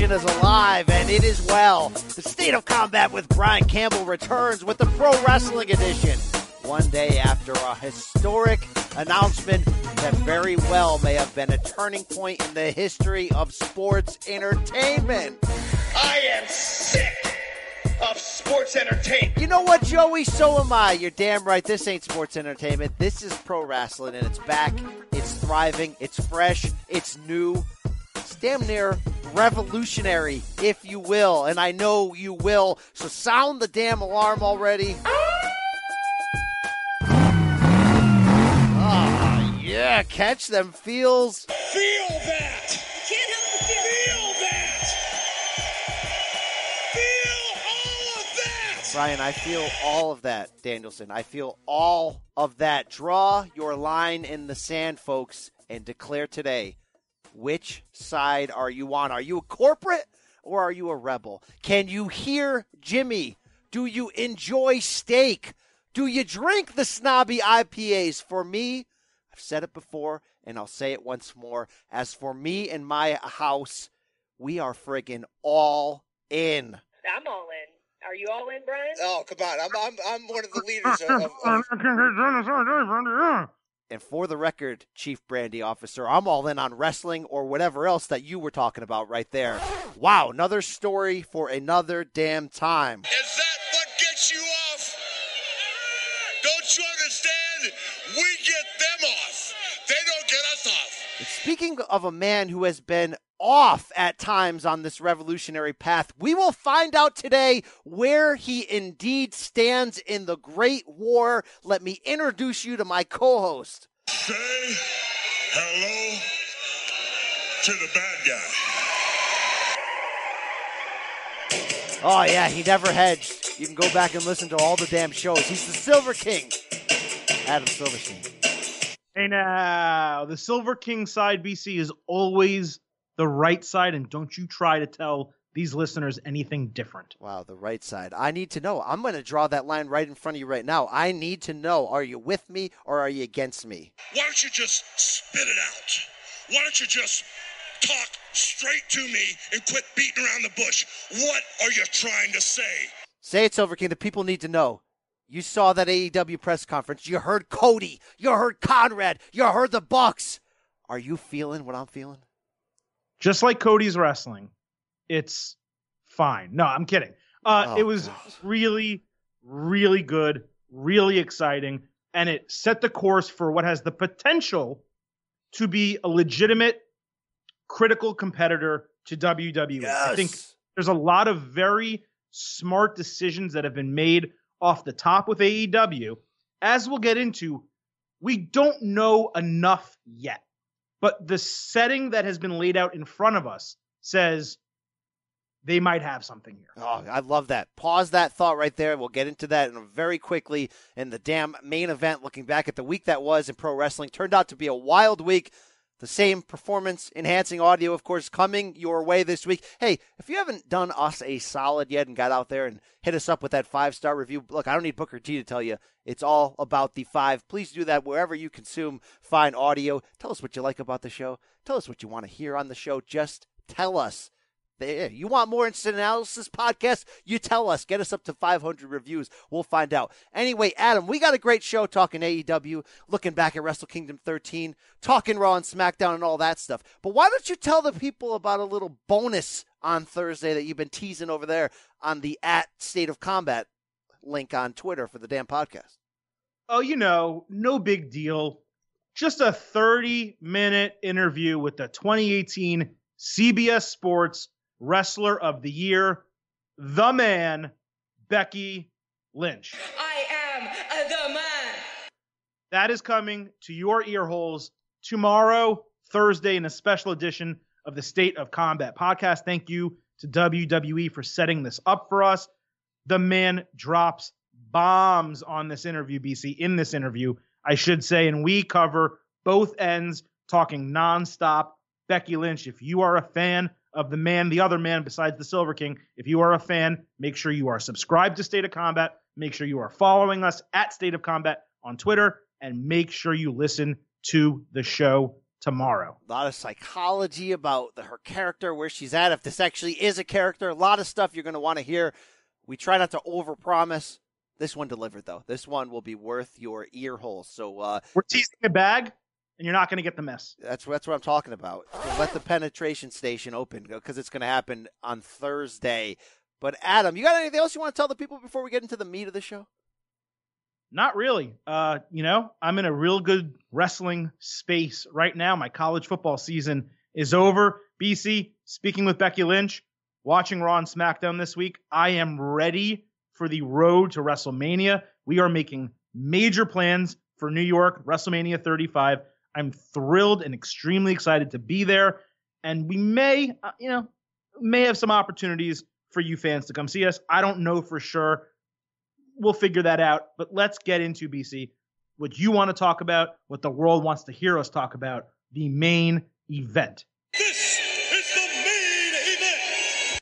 Revolution is alive and it is well. The State of Combat with Brian Campbell returns with the Pro Wrestling Edition, one day after a historic announcement that very well may have been a turning point in the history of sports entertainment. I am sick of sports entertainment. You know what, Joey? So am I. You're damn right. This ain't sports entertainment. This is pro wrestling, and it's back. It's thriving. It's fresh. It's new. It's damn near revolutionary, if you will, and I know you will. So sound the damn alarm already. Yeah, catch them feels. Feel that. Can't help but feel that. Feel all of that. Brian, I feel all of that, Danielson. I feel all of that. Draw your line in the sand, folks, and declare today, which side are you on? Are you a corporate or are you a rebel? Can you hear Jimmy? Do you enjoy steak? Do you drink the snobby IPAs? For me, I've said it before, and I'll say it once more. As for me and my house, we are friggin' all in. I'm all in. Are you all in, Brian? Oh, come on. I'm one of the leaders of... And for the record, Chief Brandy Officer, I'm all in on wrestling or whatever else that you were talking about right there. Wow, another story for another damn time. Is that what gets you off? Don't you understand? We get them off. They don't get us off. And speaking of a man who has been off at times on this revolutionary path, we will find out today where he indeed stands in the Great War. Let me introduce you to my co-host. Say hello to the bad guy. Oh, yeah, he never hedged. You can go back and listen to all the damn shows. He's the Silver King. Adam Silverstein. Hey now, the Silver King side, BC, is always the right side, and don't you try to tell these listeners anything different. Wow, the right side. I need to know. I'm going to draw that line right in front of you right now. I need to know, are you with me or are you against me? Why don't you just spit it out? Why don't you just talk straight to me and quit beating around the bush? What are you trying to say? Say it, Silver King. The people need to know. You saw that AEW press conference. You heard Cody. You heard Conrad. You heard the Bucks. Are you feeling what I'm feeling? Just like Cody's wrestling, it's fine. No, I'm kidding. It was really, really good, really exciting, and it set the course for what has the potential to be a legitimate, critical competitor to WWE. Yes. I think there's a lot of very smart decisions that have been made off the top with AEW. As we'll get into, we don't know enough yet, but the setting that has been laid out in front of us says they might have something here. Oh, I love that. Pause that thought right there. We'll get into that very quickly in the damn main event. Looking back at the week that was in pro wrestling, turned out to be a wild week. The same performance-enhancing audio, of course, coming your way this week. Hey, if you haven't done us a solid yet and got out there and hit us up with that 5-star review, look, I don't need Booker T to tell you. It's all about the 5. Please do that wherever you consume fine audio. Tell us what you like about the show. Tell us what you want to hear on the show. Just tell us. You want more Instant Analysis podcast? You tell us. Get us up to 500 reviews. We'll find out. Anyway, Adam, we got a great show talking AEW, looking back at Wrestle Kingdom 13, talking Raw and SmackDown and all that stuff. But why don't you tell the people about a little bonus on Thursday that you've been teasing over there on the @StateOfCombat link on Twitter for the damn podcast? Oh, you know, no big deal. Just a 30-minute interview with the 2018 CBS Sports Wrestler of the Year, the man, Becky Lynch. I am the man. That is coming to your ear holes tomorrow, Thursday, in a special edition of the State of Combat podcast. Thank you to WWE for setting this up for us. The man drops bombs on this interview, BC, in this interview, I should say, and we cover both ends, talking nonstop Becky Lynch. If you are a fan of the man, the other man besides the Silver King, if you are a fan, make sure you are subscribed to State of Combat. Make sure you are following us at State of Combat on Twitter, and make sure you listen to the show tomorrow. A lot of psychology about her character, where she's at, if this actually is a character. A lot of stuff you're going to want to hear. We try not to overpromise. This one delivered, though. This one will be worth your ear holes. So we're teasing a bag, and you're not going to get the mess. That's what I'm talking about. So let the penetration station open, because it's going to happen on Thursday. But, Adam, you got anything else you want to tell the people before we get into the meat of the show? Not really. I'm in a real good wrestling space right now. My college football season is over. BC, speaking with Becky Lynch, watching Raw and SmackDown this week. I am ready for the road to WrestleMania. We are making major plans for New York, WrestleMania 35. I'm thrilled and extremely excited to be there. And we may have some opportunities for you fans to come see us. I don't know for sure. We'll figure that out, but let's get into, BC, what you want to talk about, what the world wants to hear us talk about, the main event. This is the main event.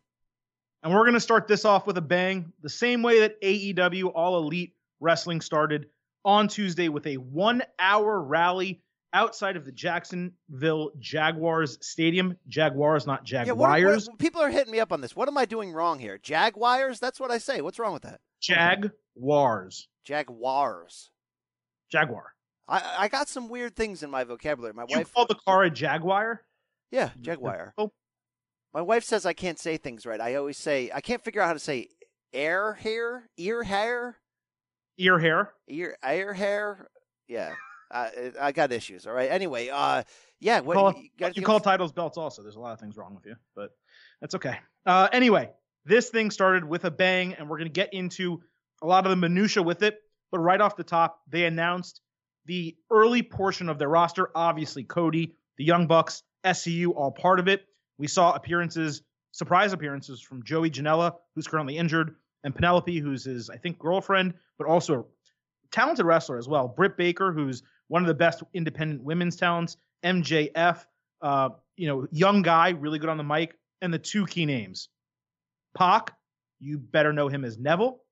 And we're going to start this off with a bang, the same way that AEW All Elite Wrestling started on Tuesday with a 1-hour rally outside of the Jacksonville Jaguars Stadium. Jaguars, not Jaguars. Yeah, what, people are hitting me up on this. What am I doing wrong here? Jaguars? That's what I say. What's wrong with that? Jaguars. Jaguar. I got some weird things in my vocabulary. My wife called the car a Jaguar? Yeah, Jaguar. Oh. My wife says I can't say things right. I always say, I can't figure out how to say ear hair. Yeah. I got issues. All right. Anyway, yeah. You call titles belts also. There's a lot of things wrong with you, but that's okay. Anyway. This thing started with a bang, and we're going to get into a lot of the minutia with it. But right off the top, they announced the early portion of their roster. Obviously, Cody, the Young Bucks, SCU, all part of it. We saw surprise appearances from Joey Janela, who's currently injured, and Penelope, who's his, I think, girlfriend, but also a talented wrestler as well. Britt Baker, who's one of the best independent women's talents. MJF, young guy, really good on the mic, and the two key names. Pac, you better know him as Neville,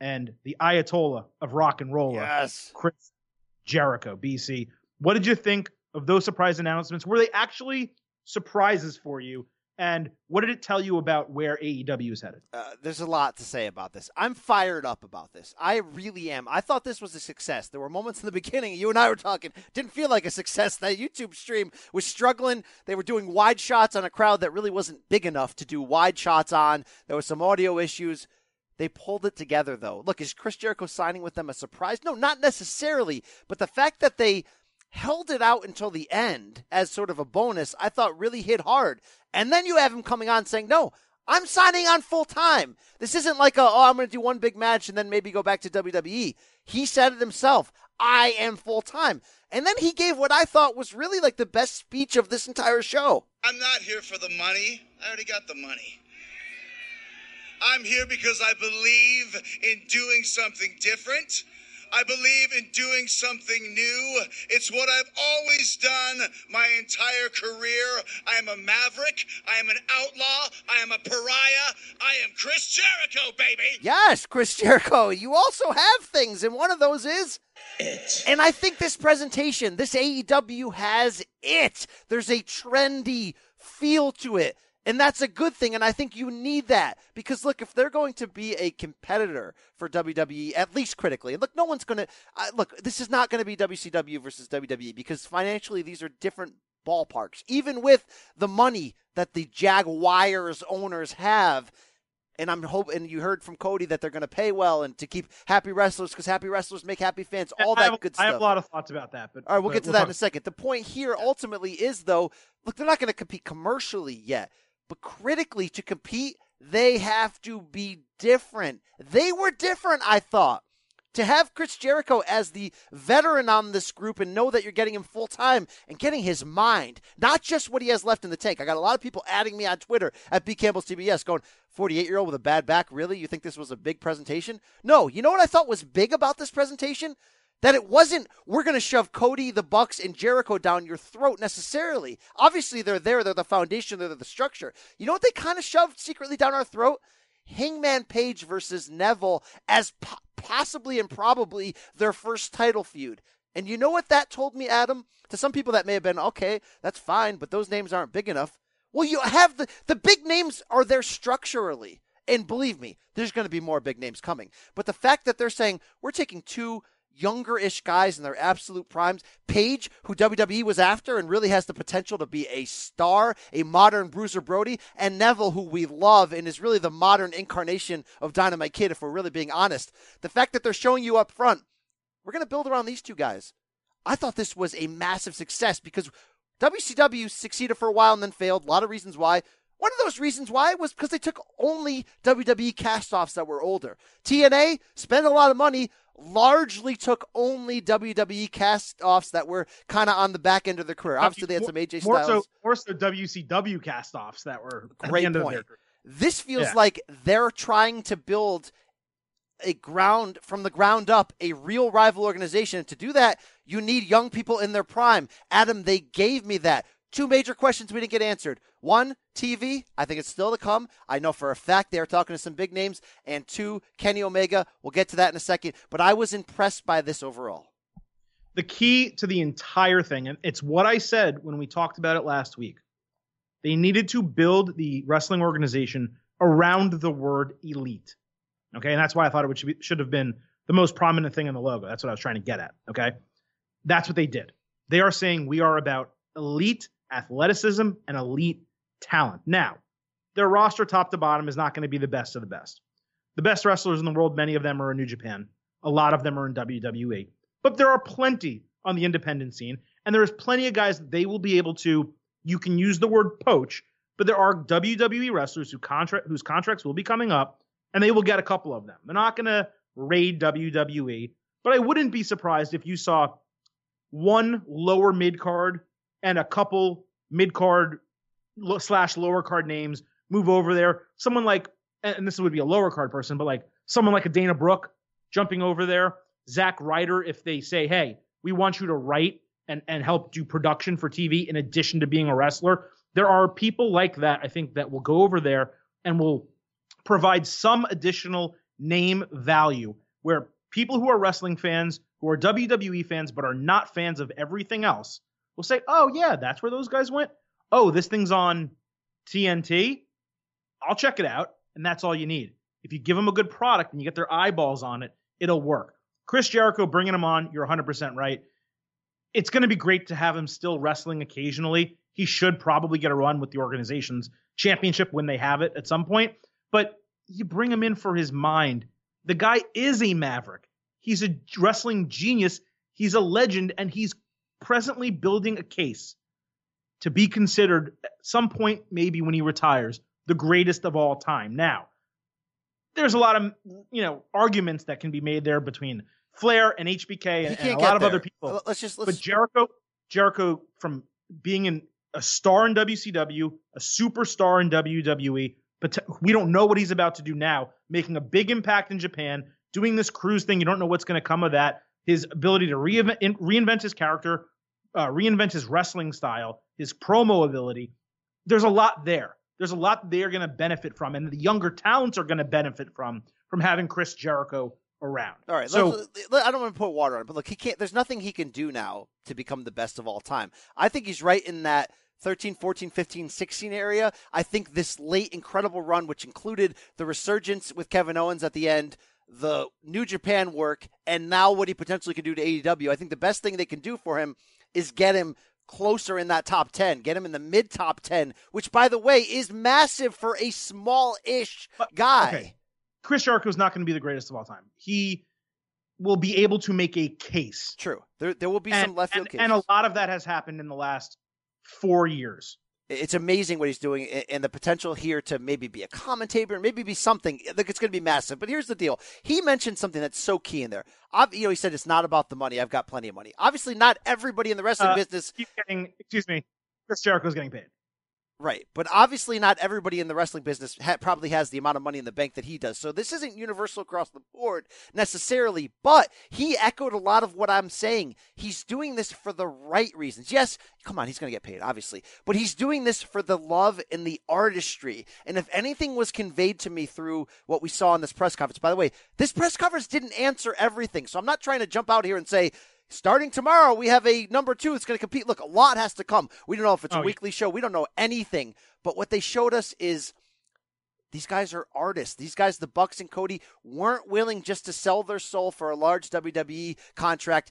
and the Ayatollah of rock and roll, yes, Chris Jericho. BC, what did you think of those surprise announcements? Were they actually surprises for you? And what did it tell you about where AEW is headed? There's a lot to say about this. I'm fired up about this. I really am. I thought this was a success. There were moments in the beginning, you and I were talking, didn't feel like a success. That YouTube stream was struggling. They were doing wide shots on a crowd that really wasn't big enough to do wide shots on. There were some audio issues. They pulled it together, though. Look, is Chris Jericho signing with them a surprise? No, not necessarily. But the fact that they held it out until the end as sort of a bonus, I thought really hit hard. And then you have him coming on saying, no, I'm signing on full time. This isn't like, I'm going to do one big match and then maybe go back to WWE. He said it himself. I am full time. And then he gave what I thought was really like the best speech of this entire show. I'm not here for the money. I already got the money. I'm here because I believe in doing something different. I believe in doing something new. It's what I've always done my entire career. I am a maverick. I am an outlaw. I am a pariah. I am Chris Jericho, baby. Yes, Chris Jericho. You also have things, and one of those is it. And I think this presentation, this AEW has it. There's a trendy feel to it, and that's a good thing, and I think you need that. Because, look, if they're going to be a competitor for WWE, at least critically, and look, no one's going to this is not going to be WCW versus WWE, because financially these are different ballparks. Even with the money that the Jaguars owners have, and I'm hoping you heard from Cody that they're going to pay well and to keep happy wrestlers, because happy wrestlers make happy fans, all that good stuff. I have a lot of thoughts about that. But all right, we'll get to that in a second. The point here ultimately is, though, look, they're not going to compete commercially yet. But critically, to compete, they have to be different. They were different, I thought. To have Chris Jericho as the veteran on this group and know that you're getting him full-time and getting his mind, not just what he has left in the tank. I got a lot of people adding me on Twitter at BCampbellsTBS going, 48-year-old with a bad back, really? You think this was a big presentation? No, you know what I thought was big about this presentation? That it wasn't, we're going to shove Cody, the Bucks, and Jericho down your throat necessarily. Obviously, they're there. They're the foundation. They're the structure. You know what they kind of shoved secretly down our throat? Hangman Page versus Neville as possibly and probably their first title feud. And you know what that told me, Adam? To some people that may have been, okay, that's fine, but those names aren't big enough. Well, you have the big names are there structurally. And believe me, there's going to be more big names coming. But the fact that they're saying, we're taking two younger-ish guys in their absolute primes, Paige, who WWE was after and really has the potential to be a star, a modern Bruiser Brody, and Neville, who we love and is really the modern incarnation of Dynamite Kid, if we're really being honest. The fact that they're showing you up front, we're going to build around these two guys. I thought this was a massive success because WCW succeeded for a while and then failed. A lot of reasons why. One of those reasons why was because they took only WWE cast-offs that were older. TNA spent a lot of money, largely took only WWE cast-offs that were kind of on the back end of their career. Obviously, they had some AJ Styles. More so WCW cast-offs that were at the end of their career. This feels like they're trying to build from the ground up, a real rival organization. And to do that, you need young people in their prime. Adam, they gave me that. Two major questions we didn't get answered. One, TV. I think it's still to come. I know for a fact they are talking to some big names. And two, Kenny Omega. We'll get to that in a second. But I was impressed by this overall. The key to the entire thing, and it's what I said when we talked about it last week, they needed to build the wrestling organization around the word elite. Okay, and that's why I thought it should have been the most prominent thing in the logo. That's what I was trying to get at, okay? That's what they did. They are saying we are about elite athleticism and elite talent. Now, their roster top to bottom is not going to be the best of the best. The best wrestlers in the world, many of them are in New Japan. A lot of them are in WWE. But there are plenty on the independent scene, and there is plenty of guys that they will be able to, you can use the word poach, but there are WWE wrestlers whose contracts will be coming up, and they will get a couple of them. They're not going to raid WWE, but I wouldn't be surprised if you saw one lower mid-card and a couple mid-card / lower card names move over there. Someone like, and this would be a lower card person, but like someone like a Dana Brooke jumping over there. Zack Ryder, if they say, hey, we want you to write and help do production for TV in addition to being a wrestler. There are people like that, I think, that will go over there and will provide some additional name value where people who are wrestling fans, who are WWE fans, but are not fans of everything else will say, oh yeah, that's where those guys went. Oh, this thing's on TNT. I'll check it out. And that's all you need. If you give them a good product and you get their eyeballs on it, it'll work. Chris Jericho bringing him on, you're 100% right. It's going to be great to have him still wrestling occasionally. He should probably get a run with the organization's championship when they have it at some point. But you bring him in for his mind. The guy is a maverick. He's a wrestling genius. He's a legend, and he's presently building a case to be considered at some point, maybe when he retires, the greatest of all time. Now, there's a lot of arguments that can be made there between Flair and HBK and a lot of other people. But Jericho, from being a star in WCW, a superstar in WWE. But we don't know what he's about to do now, making a big impact in Japan, doing this cruise thing. You don't know what's going to come of that. His ability to reinvent his character, reinvent his wrestling style, his promo ability. There's a lot there. There's a lot they're going to benefit from, and the younger talents are going to benefit from having Chris Jericho around. All right, so I don't want to put water on it, but look, he can't. There's nothing he can do now to become the best of all time. I think he's right in that 13, 14, 15, 16 area. I think this late incredible run, which included the resurgence with Kevin Owens at the end, the New Japan work, and now what he potentially could do to AEW, I think the best thing they can do for him is get him closer in that top 10, get him in the mid-top 10, which, by the way, is massive for a small-ish guy. Okay. Chris Jericho is not going to be the greatest of all time. He will be able to make a case. True. There will be some left-field cases. And a lot of that has happened in the last 4 years. It's amazing what he's doing and the potential here to maybe be a commentator and maybe be something. Like, it's going to be massive. But here's the deal. He mentioned something that's so key in there. He said it's not about the money. I've got plenty of money. Obviously, not everybody in the wrestling business. Chris Jericho's getting paid. Right. But obviously not everybody in the wrestling business probably has the amount of money in the bank that he does. So this isn't universal across the board necessarily, but he echoed a lot of what I'm saying. He's doing this for the right reasons. Yes, come on, he's going to get paid, obviously, but he's doing this for the love and the artistry. And if anything was conveyed to me through what we saw in this press conference, by the way, this press conference didn't answer everything. So I'm not trying to jump out here and say, Starting tomorrow, we have a number two that's going to compete. Look, a lot has to come. We don't know if it's a weekly show. We don't know anything. But what they showed us is these guys are artists. These guys, the Bucks and Cody, weren't willing just to sell their soul for a large WWE contract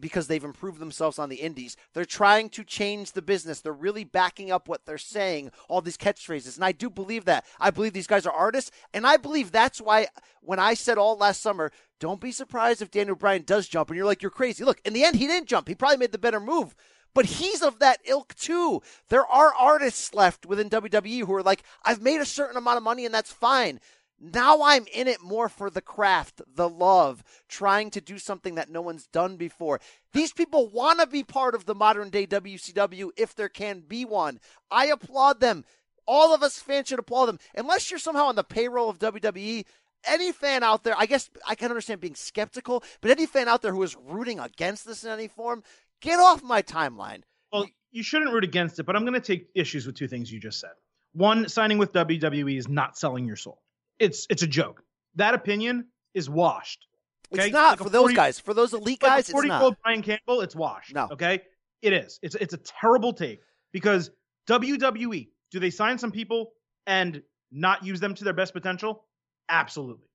because they've improved themselves on the indies. They're trying to change the business. They're really backing up what they're saying, all these catchphrases. And I do believe that. I believe these guys are artists. And I believe that's why when I said all last summer, don't be surprised if Daniel Bryan does jump. And you're like, you're crazy. Look, in the end, he didn't jump. He probably made the better move. But he's of that ilk, too. There are artists left within WWE who are like, I've made a certain amount of money, and that's fine. Now I'm in it more for the craft, the love, trying to do something that no one's done before. These people want to be part of the modern-day WCW if there can be one. I applaud them. All of us fans should applaud them. Unless you're somehow on the payroll of WWE, any fan out there, I guess I can understand being skeptical, but any fan out there who is rooting against this in any form, get off my timeline. Well, you shouldn't root against it, but I'm going to take issues with two things you just said. One, signing with WWE is not selling your soul. It's a joke. That opinion is washed. Okay? It's not like for those guys. For those elite guys, it's not. 40-year-old Brian Campbell, it's washed. No. Okay? It is. It's a terrible take because WWE, do they sign some people and not use them to their best potential? Absolutely.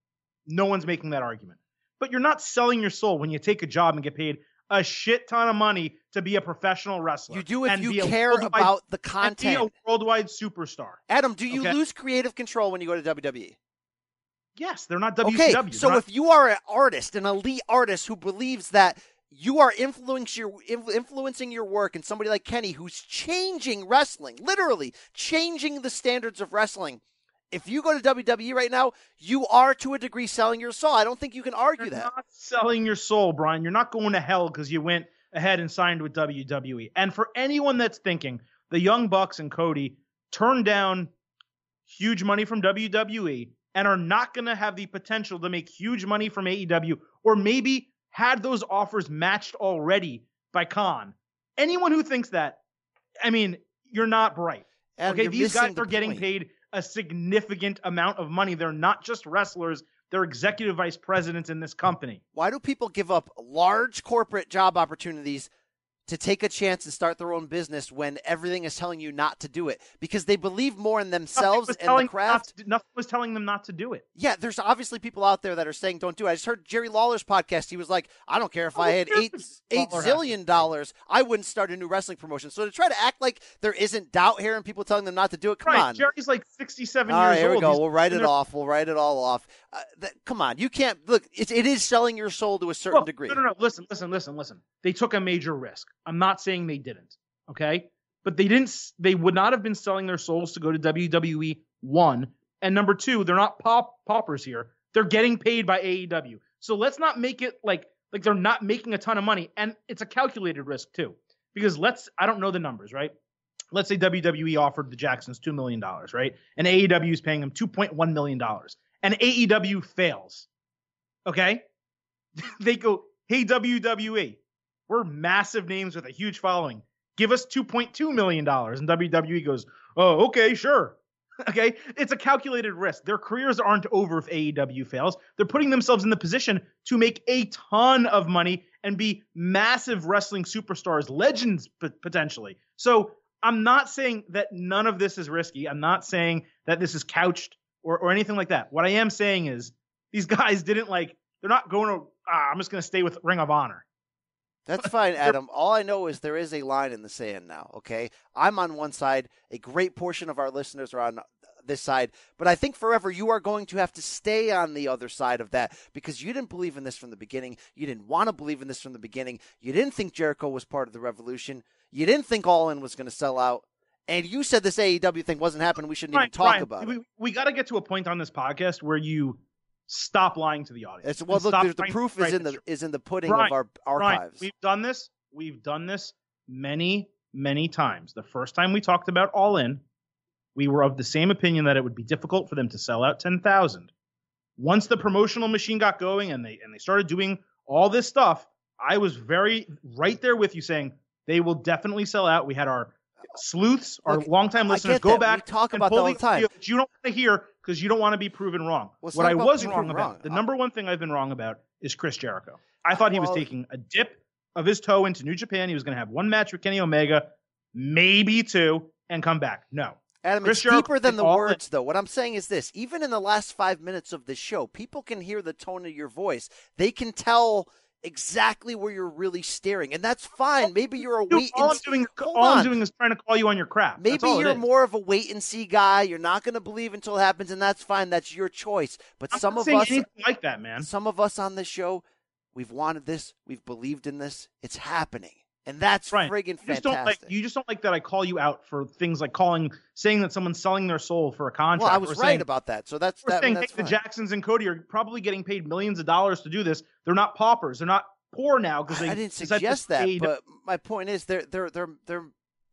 No one's making that argument. But you're not selling your soul when you take a job and get paid a shit ton of money to be a professional wrestler. You do if you care about the content. And be a worldwide superstar. Adam, do you lose creative control when you go to WWE? Yes, they're not WCW. Okay, so if you are an artist, an elite artist who believes that you are influencing your work and somebody like Kenny who's changing wrestling, literally changing the standards of wrestling, if you go to WWE right now, you are to a degree selling your soul. I don't think you can argue that. You're not selling your soul, Brian. You're not going to hell because you went ahead and signed with WWE. And for anyone that's thinking the Young Bucks and Cody turned down huge money from WWE and are not going to have the potential to make huge money from AEW, or maybe had those offers matched already by Khan, anyone who thinks that, I mean, you're not bright. And okay, these guys are getting paid a significant amount of money. They're not just wrestlers. They're executive vice presidents in this company. Why do people give up large corporate job opportunities to take a chance and start their own business when everything is telling you not to do it? Because they believe more in themselves and the craft. Nothing was telling them not to do it. Yeah, there's obviously people out there that are saying don't do it. I just heard Jerry Lawler's podcast. He was like, I don't care if I had $8 zillion, I wouldn't start a new wrestling promotion. So to try to act like there isn't doubt here and people telling them not to do it, come on. Jerry's like 67 years old. All right, here we go. We'll write it off. We'll write it all off. Come on. You can't. Look, it is selling your soul to a certain degree. No. Listen. They took a major risk. I'm not saying they didn't, okay? But they would not have been selling their souls to go to WWE, one. And number two, they're not paupers here. They're getting paid by AEW. So let's not make it like they're not making a ton of money. And it's a calculated risk, too. Because I don't know the numbers, right? Let's say WWE offered the Jacksons $2 million, right? And AEW is paying them $2.1 million. And AEW fails, okay? They go, hey, WWE, we're massive names with a huge following. Give us $2.2 million. And WWE goes, oh, okay, sure. Okay? It's a calculated risk. Their careers aren't over if AEW fails. They're putting themselves in the position to make a ton of money and be massive wrestling superstars, legends potentially. So I'm not saying that none of this is risky. I'm not saying that this is couched or anything like that. What I am saying is these guys they're not going to, I'm just going to stay with Ring of Honor. That's fine, Adam. All I know is there is a line in the sand now, okay? I'm on one side. A great portion of our listeners are on this side. But I think forever you are going to have to stay on the other side of that because you didn't believe in this from the beginning. You didn't want to believe in this from the beginning. You didn't think Jericho was part of the revolution. You didn't think All In was going to sell out. And you said this AEW thing wasn't happening. We shouldn't even talk about it. We got to get to a point on this podcast where you – stop lying to the audience. The proof is in the pudding, Brian, of our archives. Brian, we've done this. We've done this many, many times. The first time we talked about All In, we were of the same opinion that it would be difficult for them to sell out 10,000. Once the promotional machine got going and they started doing all this stuff, I was very right there with you saying they will definitely sell out. We had our sleuths, our longtime listeners, go back and talk about that all the time. You don't want to hear, because you don't want to be proven wrong. Well, what I was wrong about, the number one thing I've been wrong about is Chris Jericho. I thought he was taking a dip. of his toe into New Japan. He was going to have one match with Kenny Omega, maybe two, and come back. No. Adam, Chris, it's Jericho deeper than the words, though. What I'm saying is this. Even in the last 5 minutes of the show, people can hear the tone of your voice. They can tell exactly where you're really staring, and that's fine. Maybe you're a wait and see. All I'm doing is trying to call you on your crap. Maybe you're more of a wait and see guy. You're not going to believe until it happens, and that's fine. That's your choice. But some of us like that, man. Some of us on this show, we've wanted this. We've believed in this. It's happening. And that's friggin' fantastic. You just don't like that I call you out for things like saying that someone's selling their soul for a contract. Well, I was about that. So that's the Jacksons and Cody are probably getting paid millions of dollars to do this. They're not paupers. They're not poor now because I didn't suggest that. But my point is, they're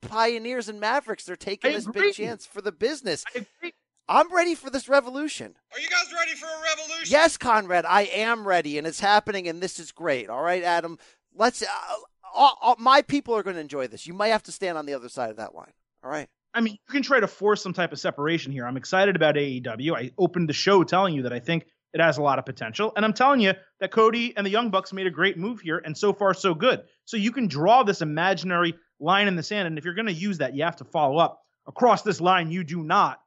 pioneers and mavericks. They're taking this big chance for the business. I agree. I'm ready for this revolution. Are you guys ready for a revolution? Yes, Conrad, I am ready, and it's happening, and this is great. All right, Adam, let's. My people are going to enjoy this. You might have to stand on the other side of that line. All right. I mean, you can try to force some type of separation here. I'm excited about AEW. I opened the show telling you that I think it has a lot of potential. And I'm telling you that Cody and the Young Bucks made a great move here. And so far, so good. So you can draw this imaginary line in the sand. And if you're going to use that, you have to follow up. Across this line, you do not.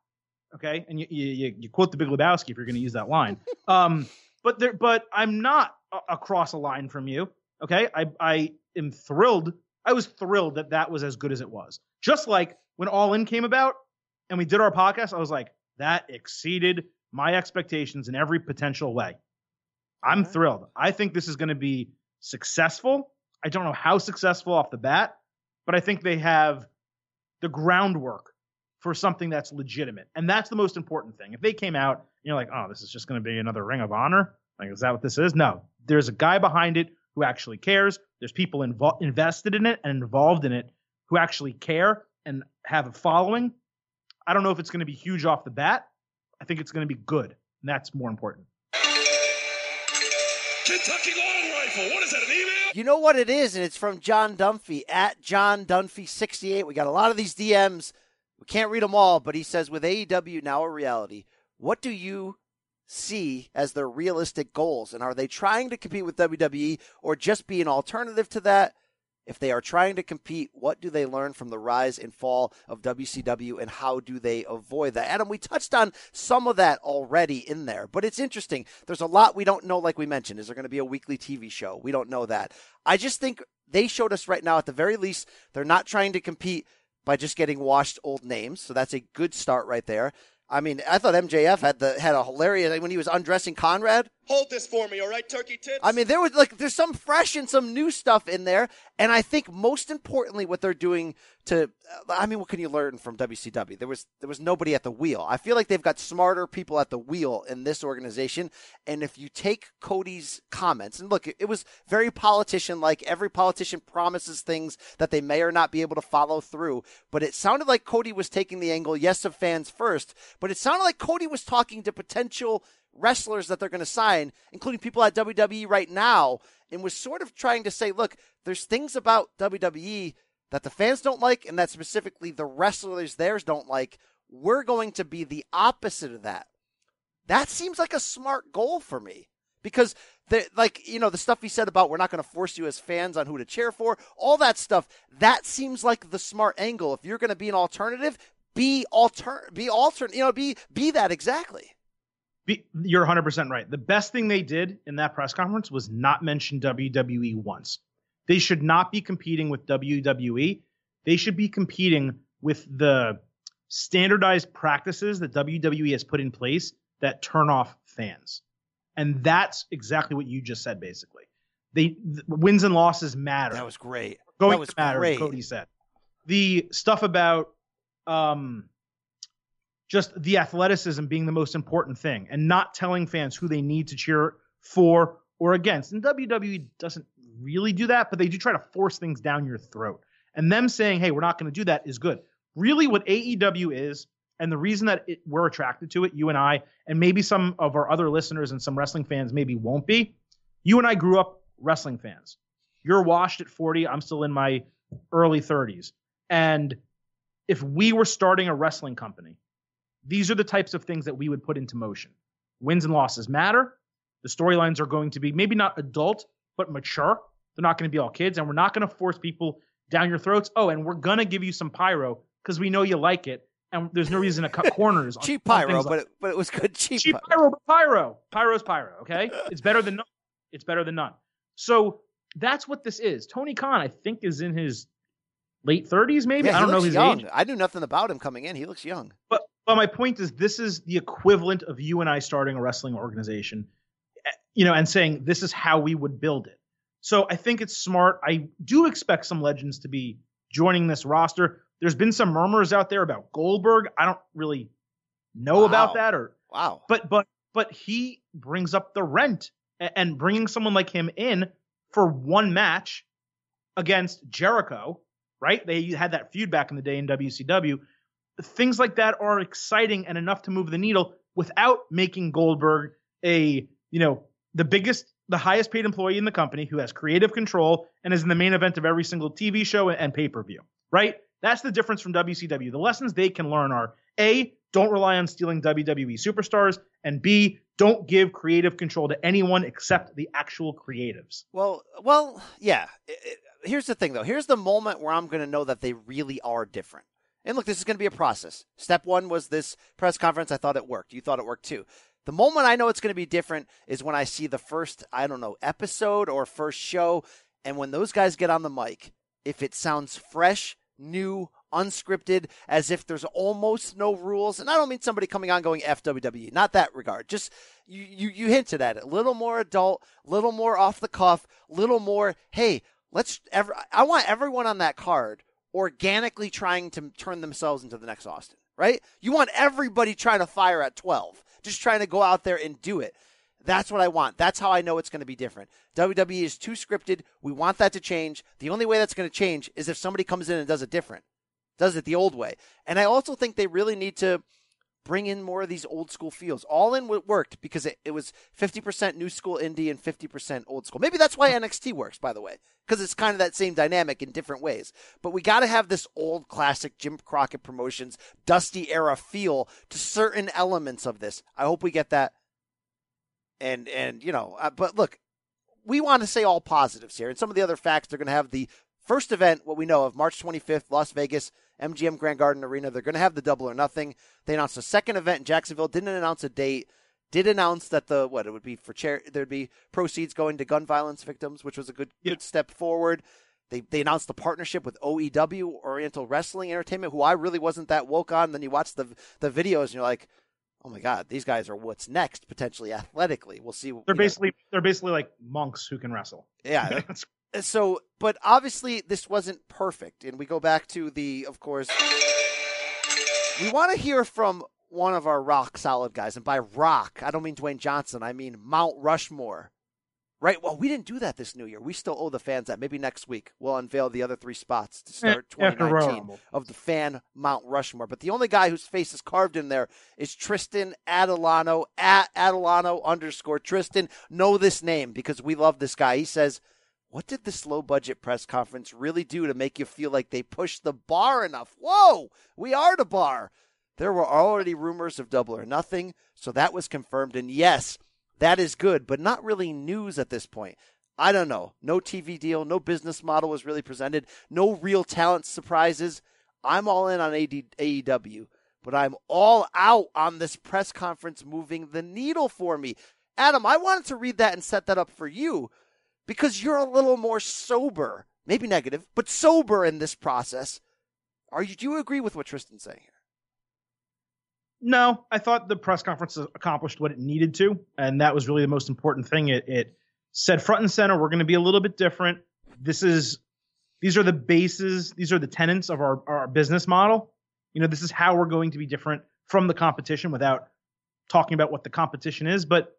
Okay. And you quote the Big Lebowski if you're going to use that line. But I'm not across a line from you. Okay. I am thrilled. I was thrilled that that was as good as it was. Just like when All In came about and we did our podcast, I was like, that exceeded my expectations in every potential way. I'm thrilled. I think this is going to be successful. I don't know how successful off the bat, but I think they have the groundwork for something that's legitimate. And that's the most important thing. If they came out and you're like, oh, this is just going to be another Ring of Honor. Like, is that what this is? No, there's a guy behind it who actually cares. There's people invested in it and involved in it who actually care and have a following. I don't know if it's going to be huge off the bat. I think it's going to be good, and that's more important. Kentucky Long Rifle. What is that, an email? You know what it is, and it's from John Dunphy, at John Dunphy 68. We got a lot of these DMs. We can't read them all, but he says, with AEW now a reality, what do you see as their realistic goals, and are they trying to compete with WWE or just be an alternative to that? If they are trying to compete, what do they learn from the rise and fall of WCW, and how do they avoid that? Adam, we touched on some of that already in there, but it's interesting. There's a lot we don't know, like we mentioned. Is there going to be a weekly TV show? We don't know that. I just think they showed us right now, at the very least, they're not trying to compete by just getting washed old names, so that's a good start right there. I mean, I thought MJF had a hilarious when he was undressing Conrad. Hold this for me, all right, turkey tits. I mean, there's some fresh and some new stuff in there, and I think most importantly, what they're doing what can you learn from WCW? There was nobody at the wheel. I feel like they've got smarter people at the wheel in this organization, and if you take Cody's comments, and look, it was very politician-like. Every politician promises things that they may or not be able to follow through, but it sounded like Cody was taking the angle, yes, of fans first. But it sounded like Cody was talking to potential wrestlers that they're going to sign, including people at WWE right now, and was sort of trying to say, look, there's things about WWE that the fans don't like and that specifically the wrestlers theirs don't like. We're going to be the opposite of that. That seems like a smart goal for me because, the stuff he said about we're not going to force you as fans on who to cheer for, all that stuff, that seems like the smart angle. If you're going to be an alternative, be that exactly. You're 100% right. The best thing they did in that press conference was not mention WWE once. They should not be competing with WWE. They should be competing with the standardized practices that WWE has put in place that turn off fans. And that's exactly what you just said, basically. Wins and losses matter. That was great. Going to matter, Cody said. The stuff about just the athleticism being the most important thing and not telling fans who they need to cheer for or against. And WWE doesn't really do that, but they do try to force things down your throat. And them saying, hey, we're not going to do that is good. Really what AEW is, and the reason that we're attracted to it, you and I, and maybe some of our other listeners and some wrestling fans maybe won't be, you and I grew up wrestling fans. You're washed at 40. I'm still in my early 30s. And if we were starting a wrestling company, these are the types of things that we would put into motion. Wins and losses matter. The storylines are going to be maybe not adult, but mature. They're not going to be all kids, and we're not going to force people down your throats. Oh, and we're going to give you some pyro because we know you like it, and there's no reason to cut corners. Cheap pyro, like but it was good cheap pyro. But pyro. Pyro's pyro, okay? It's better than none. It's better than none. So that's what this is. Tony Khan, I think, is in his late 30s, maybe? Yeah, I don't know his young age. I knew nothing about him coming in. He looks young. But my point is, this is the equivalent of you and I starting a wrestling organization, you know, and saying this is how we would build it. So I think it's smart. I do expect some legends to be joining this roster. There's been some murmurs out there about Goldberg. I don't really know about that. But he brings up the rent, and bringing someone like him in for one match against Jericho, right? They had that feud back in the day in WCW. Things like that are exciting and enough to move the needle without making Goldberg the biggest, the highest paid employee in the company who has creative control and is in the main event of every single TV show and pay-per-view, right? That's the difference from WCW. The lessons they can learn are, A, don't rely on stealing WWE superstars, and B, don't give creative control to anyone except the actual creatives. Well, yeah. Here's the thing, though. Here's the moment where I'm going to know that they really are different. And look, this is going to be a process. Step one was this press conference. I thought it worked. You thought it worked, too. The moment I know it's going to be different is when I see the first, episode or first show. And when those guys get on the mic, if it sounds fresh, new, unscripted, as if there's almost no rules. And I don't mean somebody coming on going F WWE, not that regard. Just you hinted at it. A little more adult, a little more off the cuff, a little more, hey, I want everyone on that card organically trying to turn themselves into the next Austin, right? You want everybody trying to fire at 12, just trying to go out there and do it. That's what I want. That's how I know it's going to be different. WWE is too scripted. We want that to change. The only way that's going to change is if somebody comes in and does it the old way. And I also think they really need to bring in more of these old school feels. All in worked because it was 50% new school indie and 50% old school. Maybe that's why NXT works, by the way, because it's kind of that same dynamic in different ways. But we got to have this old classic Jim Crockett Promotions, Dusty era feel to certain elements of this. I hope we get that. But look, we want to say all positives here. And some of the other facts, they're going to have the first event, what we know of, March 25th, Las Vegas, MGM Grand Garden Arena. They're going to have the Double or Nothing. They announced a second event in Jacksonville. Didn't announce a date. Did announce that there'd be proceeds going to gun violence victims, which was a good step forward. They announced the partnership with OEW, Oriental Wrestling Entertainment, who I really wasn't that woke on. Then you watch the videos and you're like, oh my God, these guys are what's next potentially athletically. We'll see. They're basically like monks who can wrestle. Yeah. So, but obviously this wasn't perfect. And we go back to of course, we want to hear from one of our rock solid guys. And by rock, I don't mean Dwayne Johnson. I mean Mount Rushmore, right? Well, we didn't do that this new year. We still owe the fans that. Maybe next week we'll unveil the other three spots to start 2019 of the fan Mount Rushmore. But the only guy whose face is carved in there is Tristan Adelano, @Adelano_Tristan. Know this name because we love this guy. He says, what did this low-budget press conference really do to make you feel like they pushed the bar enough? Whoa, we are the bar. There were already rumors of Double or Nothing, so that was confirmed. And yes, that is good, but not really news at this point. I don't know. No TV deal, no business model was really presented, no real talent surprises. I'm all in on AEW, but I'm all out on this press conference moving the needle for me. Adam, I wanted to read that and set that up for you, because you're a little more sober, maybe negative, but sober in this process. Do you agree with what Tristan's saying here? No, I thought the press conference accomplished what it needed to, and that was really the most important thing. It said front and center, we're going to be a little bit different. These are the bases, these are the tenets of our business model. This is how we're going to be different from the competition without talking about what the competition is, but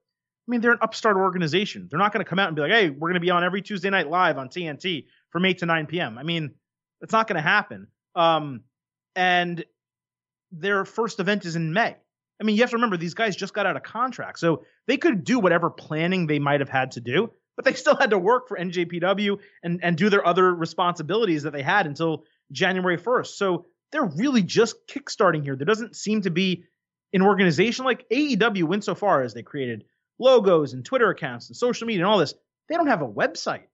they're an upstart organization. They're not going to come out and be like, hey, we're going to be on every Tuesday night live on TNT from 8 to 9 p.m. It's not going to happen. And their first event is in May. You have to remember, these guys just got out of contract. So they could do whatever planning they might have had to do, but they still had to work for NJPW and do their other responsibilities that they had until January 1st. So they're really just kickstarting here. There doesn't seem to be an organization like AEW went so far as they created logos and Twitter accounts and social media and all this. They don't have a website.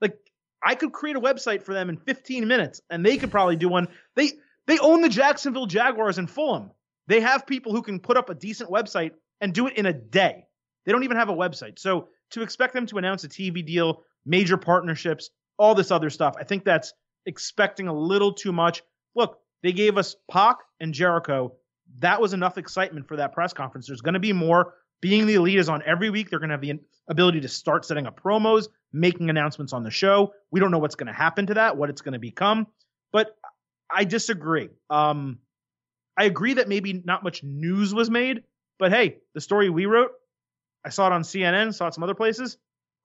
Like, I could create a website for them in 15 minutes, and they could probably do one. They own the Jacksonville Jaguars in Fulham. They have people who can put up a decent website and do it in a day. They don't even have a website. So to expect them to announce a TV deal, major partnerships, all this other stuff, I think that's expecting a little too much. Look, they gave us Pac and Jericho. That was enough excitement for that press conference. There's going to be more. Being the Elite is on every week. They're going to have the ability to start setting up promos, making announcements on the show. We don't know what's going to happen to that, what it's going to become. But I disagree. I agree that maybe not much news was made. But hey, the story we wrote, I saw it on CNN, saw it some other places.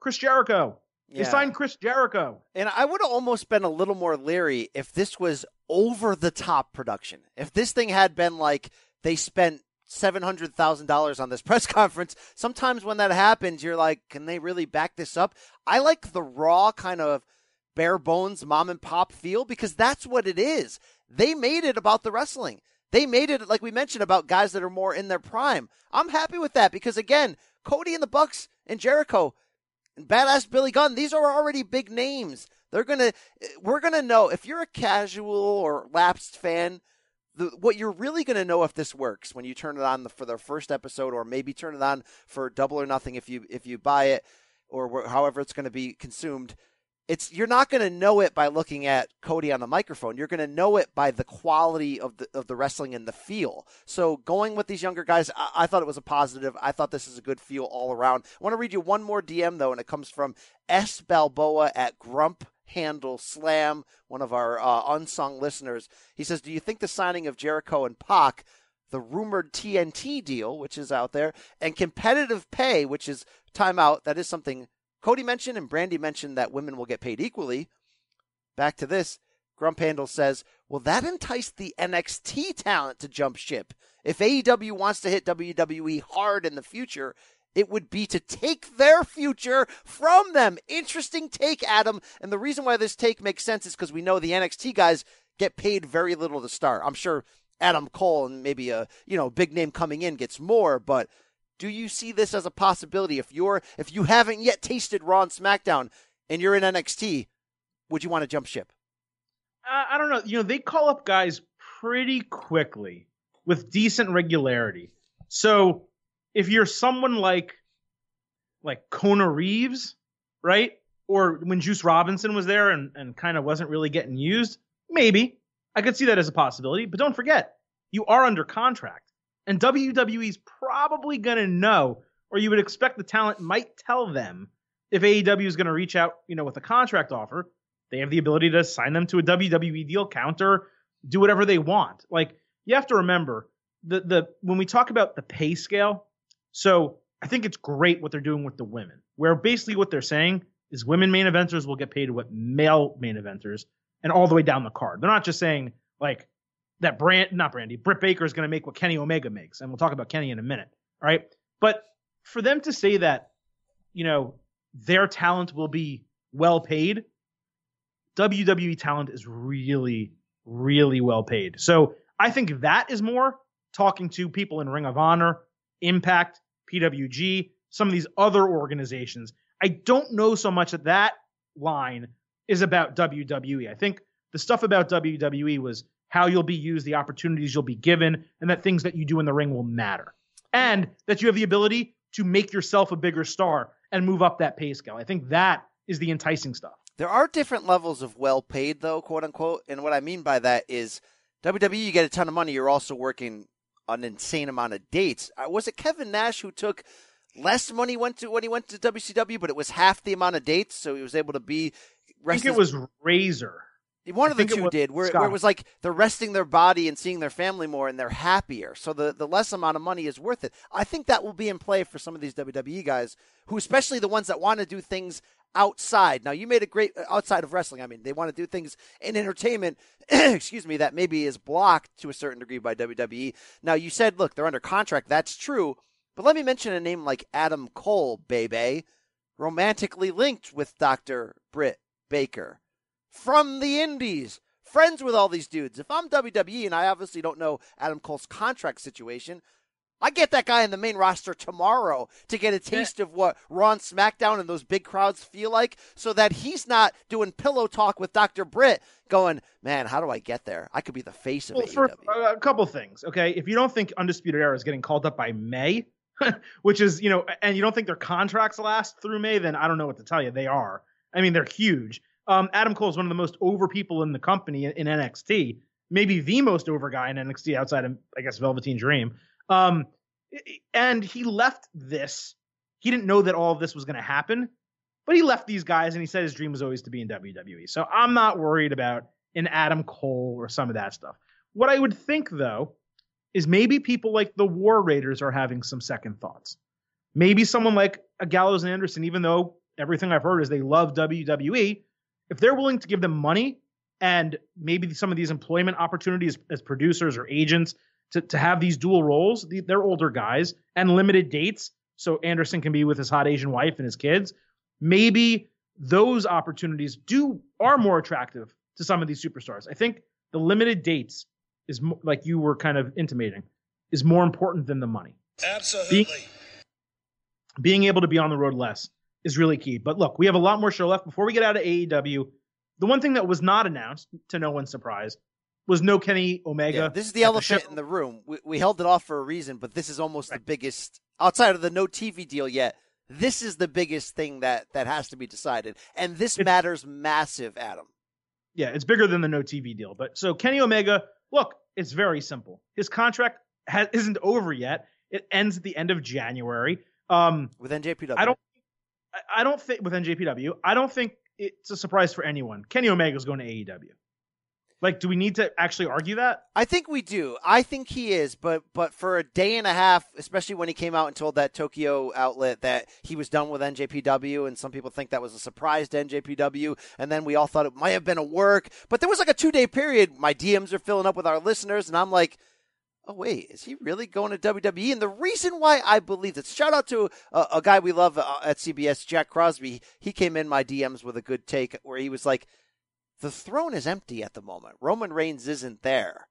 Chris Jericho. Yeah. They signed Chris Jericho. And I would have almost been a little more leery if this was over-the-top production. If this thing had been like they spent $700,000 on this press conference, sometimes when that happens, you're like, can they really back this up? I like the raw kind of bare bones mom and pop feel because that's what it is. They made it about the wrestling. They made it, like we mentioned, about guys that are more in their prime. I'm happy with that because, again, Cody and the Bucks and Jericho and Badass Billy Gunn, these are already big names. We're going to know if you're a casual or lapsed fan. What you're really going to know if this works when you turn it on for their first episode, or maybe turn it on for Double or Nothing if you buy it, or however it's going to be consumed. You're not going to know it by looking at Cody on the microphone. You're going to know it by the quality of the wrestling and the feel. So going with these younger guys, I thought it was a positive. I thought this is a good feel all around. I want to read you one more DM though, and it comes from S Balboa at Grump Handle Slam, one of our unsung listeners. He says, do you think the signing of Jericho and Pac, the rumored TNT deal, which is out there, and competitive pay, which is timeout, that is something Cody mentioned and Brandy mentioned, that women will get paid equally. Back to this, Grump Handle says, will that entice the NXT talent to jump ship? If AEW wants to hit WWE hard in the future, it would be to take their future from them. Interesting take, Adam. And the reason why this take makes sense is because we know the NXT guys get paid very little to start. I'm sure Adam Cole and maybe a big name coming in gets more. But do you see this as a possibility? If you haven't yet tasted Raw and SmackDown and you're in NXT, would you want to jump ship? I don't know. They call up guys pretty quickly with decent regularity. So if you're someone like Kona Reeves, right? Or when Juice Robinson was there and kind of wasn't really getting used, maybe. I could see that as a possibility. But don't forget, you are under contract. And WWE's probably going to know, or you would expect the talent might tell them, if AEW is going to reach out, with a contract offer, they have the ability to sign them to a WWE deal, counter, do whatever they want. Like, you have to remember, when we talk about the pay scale, so I think it's great what they're doing with the women, where basically what they're saying is women main eventers will get paid what male main eventers, and all the way down the card. They're not just saying like that Britt Baker is going to make what Kenny Omega makes. And we'll talk about Kenny in a minute. All right. But for them to say that, their talent will be well paid, WWE talent is really, really well paid. So I think that is more talking to people in Ring of Honor, Impact, PWG, some of these other organizations. I don't know so much that line is about WWE. I think the stuff about WWE was how you'll be used, the opportunities you'll be given, and that things that you do in the ring will matter. And that you have the ability to make yourself a bigger star and move up that pay scale. I think that is the enticing stuff. There are different levels of well-paid, though, quote-unquote. And what I mean by that is WWE, you get a ton of money. You're also working an insane amount of dates. Was it Kevin Nash who took less money when he went to WCW, but it was half the amount of dates, so he was able to be... I think it was Razor. One of the two did, where it was like they're resting their body and seeing their family more, and they're happier. So the less amount of money is worth it. I think that will be in play for some of these WWE guys, who especially the ones that want to do things outside. Now, you made a great outside of wrestling. I mean, they want to do things in entertainment, excuse me, that maybe is blocked to a certain degree by WWE. Now, you said, look, they're under contract. That's true. But let me mention a name like Adam Cole, baby, romantically linked with Dr. Britt Baker. From the indies, friends with all these dudes. If I'm WWE, and I obviously don't know Adam Cole's contract situation, I get that guy in the main roster tomorrow to get a taste of what Raw and SmackDown and those big crowds feel like, so that he's not doing pillow talk with Dr. Britt going, man, how do I get there? I could be the face of AEW. A couple things, okay? If you don't think Undisputed Era is getting called up by May, which is, you know, and you don't think their contracts last through May, then I don't know what to tell you. They are. I mean, they're huge. Adam Cole is one of the most over people in the company in NXT, maybe the most over guy in NXT outside of, I guess, Velveteen Dream. And he left this. He didn't know that all of this was going to happen, but he left these guys and he said his dream was always to be in WWE. So I'm not worried about an Adam Cole or some of that stuff. What I would think, though, is maybe people like the War Raiders are having some second thoughts. Maybe someone like a Gallows and Anderson, even though everything I've heard is they love WWE, if they're willing to give them money and maybe some of these employment opportunities as producers or agents to have these dual roles, they're older guys, and limited dates, so Anderson can be with his hot Asian wife and his kids. Maybe those opportunities are more attractive to some of these superstars. I think the limited dates is, like you were kind of intimating, is more important than the money. Absolutely. Being able to be on the road less is really key. But look, we have a lot more show left. Before we get out of AEW, the one thing that was not announced, to no one's surprise, was no Kenny Omega. Yeah, this is the elephant in the room. We held it off for a reason, but this is almost the biggest, outside of the no TV deal yet, this is the biggest thing that has to be decided. And it matters massive, Adam. Yeah, it's bigger than the no TV deal. But so Kenny Omega, look, it's very simple. His contract isn't over yet. It ends at the end of January. With NJPW. I don't think with NJPW, I don't think it's a surprise for anyone. Kenny Omega is going to AEW. Like, do we need to actually argue that? I think we do. I think he is, but for a day and a half, especially when he came out and told that Tokyo outlet that he was done with NJPW, and some people think that was a surprise to NJPW, and then we all thought it might have been a work. But there was like a 2-day period. My DMs are filling up with our listeners, and I'm like, oh, wait, is he really going to WWE? And the reason why I believe this, shout out to a guy we love at CBS, Jack Crosby. He came in my DMs with a good take where he was like, the throne is empty at the moment. Roman Reigns isn't there.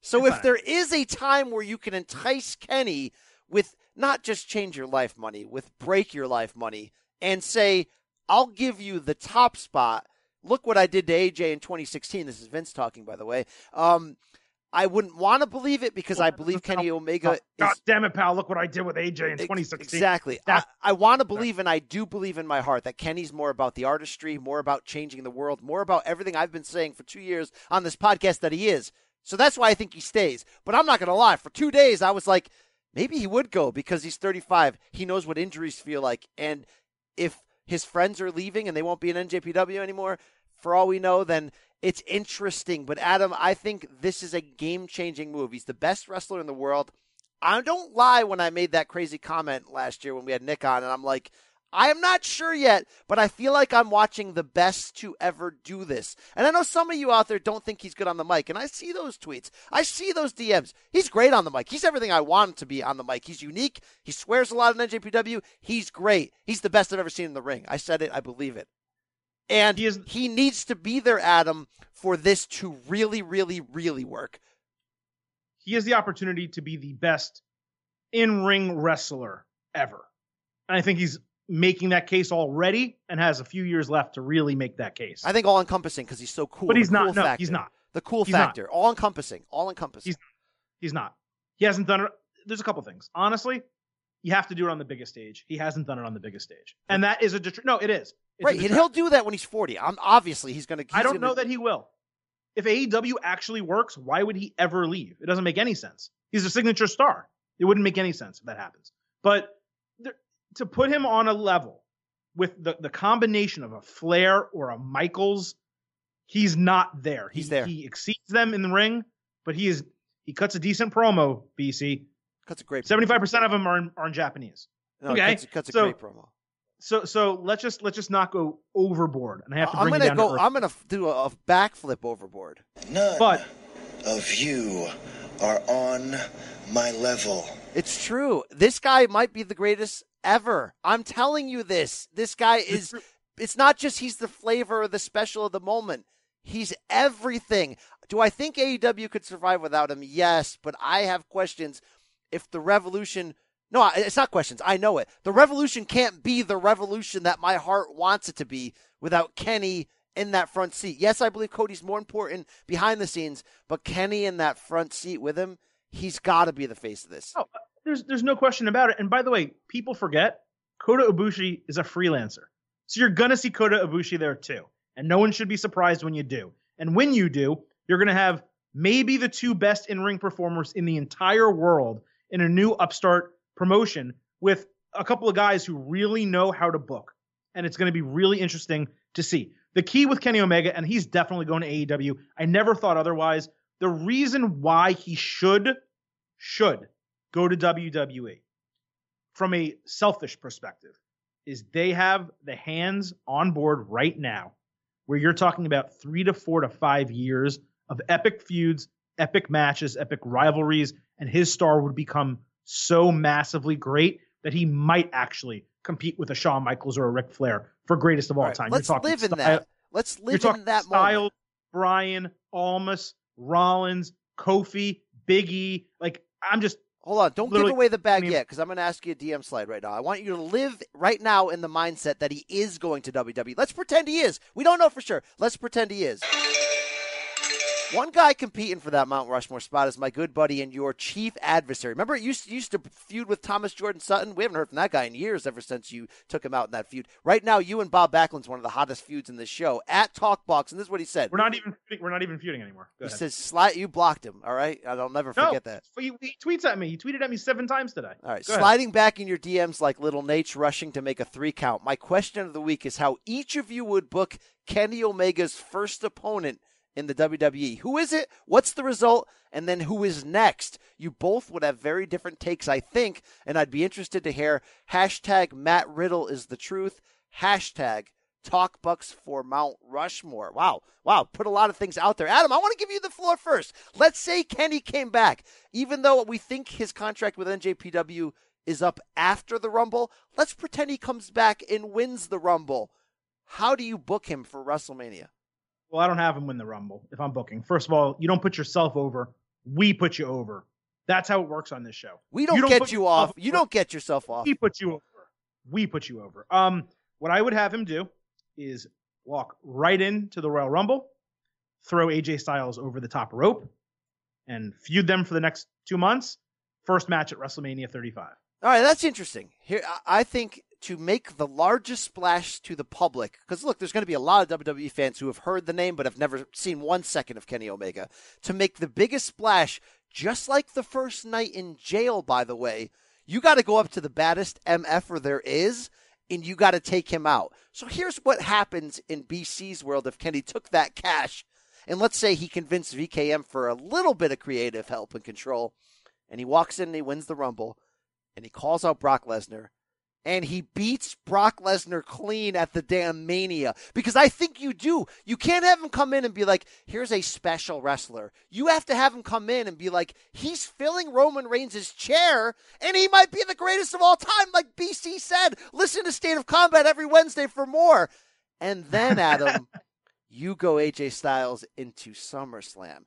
So if there is a time where you can entice Kenny with not just change your life money, with break your life money, and say, I'll give you the top spot. Look what I did to AJ in 2016. This is Vince talking, by the way. I wouldn't want to believe it because I believe Kenny Omega. God damn it, pal. Look what I did with AJ in 2016. Exactly. I want to believe, and I do believe in my heart, that Kenny's more about the artistry, more about changing the world, more about everything I've been saying for 2 years on this podcast that he is. So that's why I think he stays. But I'm not going to lie. For 2 days, I was like, maybe he would go because he's 35. He knows what injuries feel like. And if his friends are leaving and they won't be in NJPW anymore, for all we know, then it's interesting. But, Adam, I think this is a game-changing move. He's the best wrestler in the world. I don't lie when I made that crazy comment last year when we had Nick on, and I'm like, I am not sure yet, but I feel like I'm watching the best to ever do this. And I know some of you out there don't think he's good on the mic, and I see those tweets. I see those DMs. He's great on the mic. He's everything I want him to be on the mic. He's unique. He swears a lot in NJPW. He's great. He's the best I've ever seen in the ring. I said it. I believe it. And he needs to be there, Adam, for this to really, really, really work. He has the opportunity to be the best in-ring wrestler ever. And I think he's making that case already and has a few years left to really make that case. I think all-encompassing because he's so cool. But he's not. Cool factor. He's not. The cool he's factor. Not. All-encompassing. All-encompassing. He's not. He hasn't done it. There's a couple things. Honestly, you have to do it on the biggest stage. He hasn't done it on the biggest stage. And that is a no, it is. It's right, and he'll do that when he's 40. Obviously, he's going to. I don't know that he will. If AEW actually works, why would he ever leave? It doesn't make any sense. He's a signature star. It wouldn't make any sense if that happens. But to put him on a level with the combination of a Flair or a Michaels, he's not there. He's there. He exceeds them in the ring, but he cuts a decent promo. BC cuts a great. 75% of them are in Japanese. No, okay, cuts a great promo. So let's just not go overboard, and I have to bring it down to earth. I'm gonna do a backflip overboard. None of you are on my level. It's true. This guy might be the greatest ever. I'm telling you this. This guy is. It's not just he's the flavor or the special of the moment. He's everything. Do I think AEW could survive without him? Yes, but I have questions. if the Revolution... No, it's not questions. I know it. The Revolution can't be the Revolution that my heart wants it to be without Kenny in that front seat. Yes, I believe Cody's more important behind the scenes, but Kenny in that front seat with him, he's got to be the face of this. Oh, there's no question about it. And by the way, people forget Kota Ibushi is a freelancer. So you're going to see Kota Ibushi there too. And no one should be surprised when you do. And when you do, you're going to have maybe the two best in-ring performers in the entire world in a new upstart promotion with a couple of guys who really know how to book. And it's going to be really interesting to see. The key with Kenny Omega, and he's definitely going to AEW. I never thought otherwise. The reason why he should go to WWE from a selfish perspective is they have the hands on board right now where you're talking about 3 to 4 to 5 years of epic feuds, epic matches, epic rivalries, and his star would become so massively great that he might actually compete with a Shawn Michaels or a Ric Flair for greatest of all time. Let's live in that. Let's live in that moment. Styles, Bryan, Almas, Rollins, Kofi, Big E. Like, I'm just... Hold on. Don't give away the bag yet, because I'm going to ask you a DM slide right now. I want you to live right now in the mindset that he is going to WWE. Let's pretend he is. We don't know for sure. Let's pretend he is. One guy competing for that Mount Rushmore spot is my good buddy and your chief adversary. Remember, it used to feud with Thomas Jordan Sutton? We haven't heard from that guy in years, ever since you took him out in that feud. Right now, you and Bob Backlund's one of the hottest feuds in this show at Talkbox, and this is what he said. We're not even feuding anymore. Go ahead. Says, "Slide, you blocked him." All right, I'll never forget that. He tweets at me. He tweeted at me 7 times today. All right, Go ahead. Back in your DMs like little Nate's rushing to make a 3 count. My question of the week is how each of you would book Kenny Omega's first opponent in the WWE. Who is it? What's the result? And then who is next? You both would have very different takes, I think, and I'd be interested to hear #MattRiddleIsTheTruth, #TalkBucks for Mount Rushmore. Wow. Put a lot of things out there. Adam, I want to give you the floor first. Let's say Kenny came back. Even though we think his contract with NJPW is up after the Rumble, let's pretend he comes back and wins the Rumble. How do you book him for WrestleMania? Well, I don't have him win the Rumble if I'm booking. First of all, you don't put yourself over. We put you over. That's how it works on this show. You don't get yourself off. We put you over. What I would have him do is walk right into the Royal Rumble, throw AJ Styles over the top rope, and feud them for the next 2 months. First match at WrestleMania 35. All right, that's interesting. Here, I think... to make the largest splash to the public, because look, there's going to be a lot of WWE fans who have heard the name but have never seen 1 second of Kenny Omega, to make the biggest splash, just like the first night in jail, by the way, you got to go up to the baddest MFer there is, and you got to take him out. So here's what happens in BC's world if Kenny took that cash, and let's say he convinced VKM for a little bit of creative help and control, and he walks in and he wins the Rumble, and he calls out Brock Lesnar, and he beats Brock Lesnar clean at the damn Mania. Because I think you do. You can't have him come in and be like, here's a special wrestler. You have to have him come in and be like, he's filling Roman Reigns' chair, and he might be the greatest of all time. Like BC said, listen to State of Combat every Wednesday for more. And then, Adam, you go AJ Styles into SummerSlam.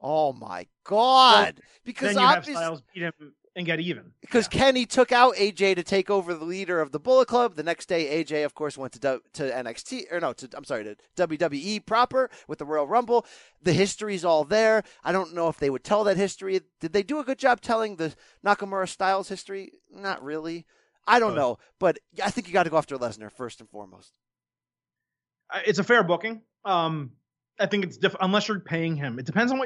Oh, my God. Well, because then you have Styles beat him and get even. Because Kenny took out AJ to take over the leader of the Bullet Club. The next day, AJ, of course, went to WWE proper with the Royal Rumble. The history's all there. I don't know if they would tell that history. Did they do a good job telling the Nakamura Styles history? Not really. I don't know. But I think you got to go after Lesnar first and foremost. It's a fair booking. I think it's unless you're paying him. It depends on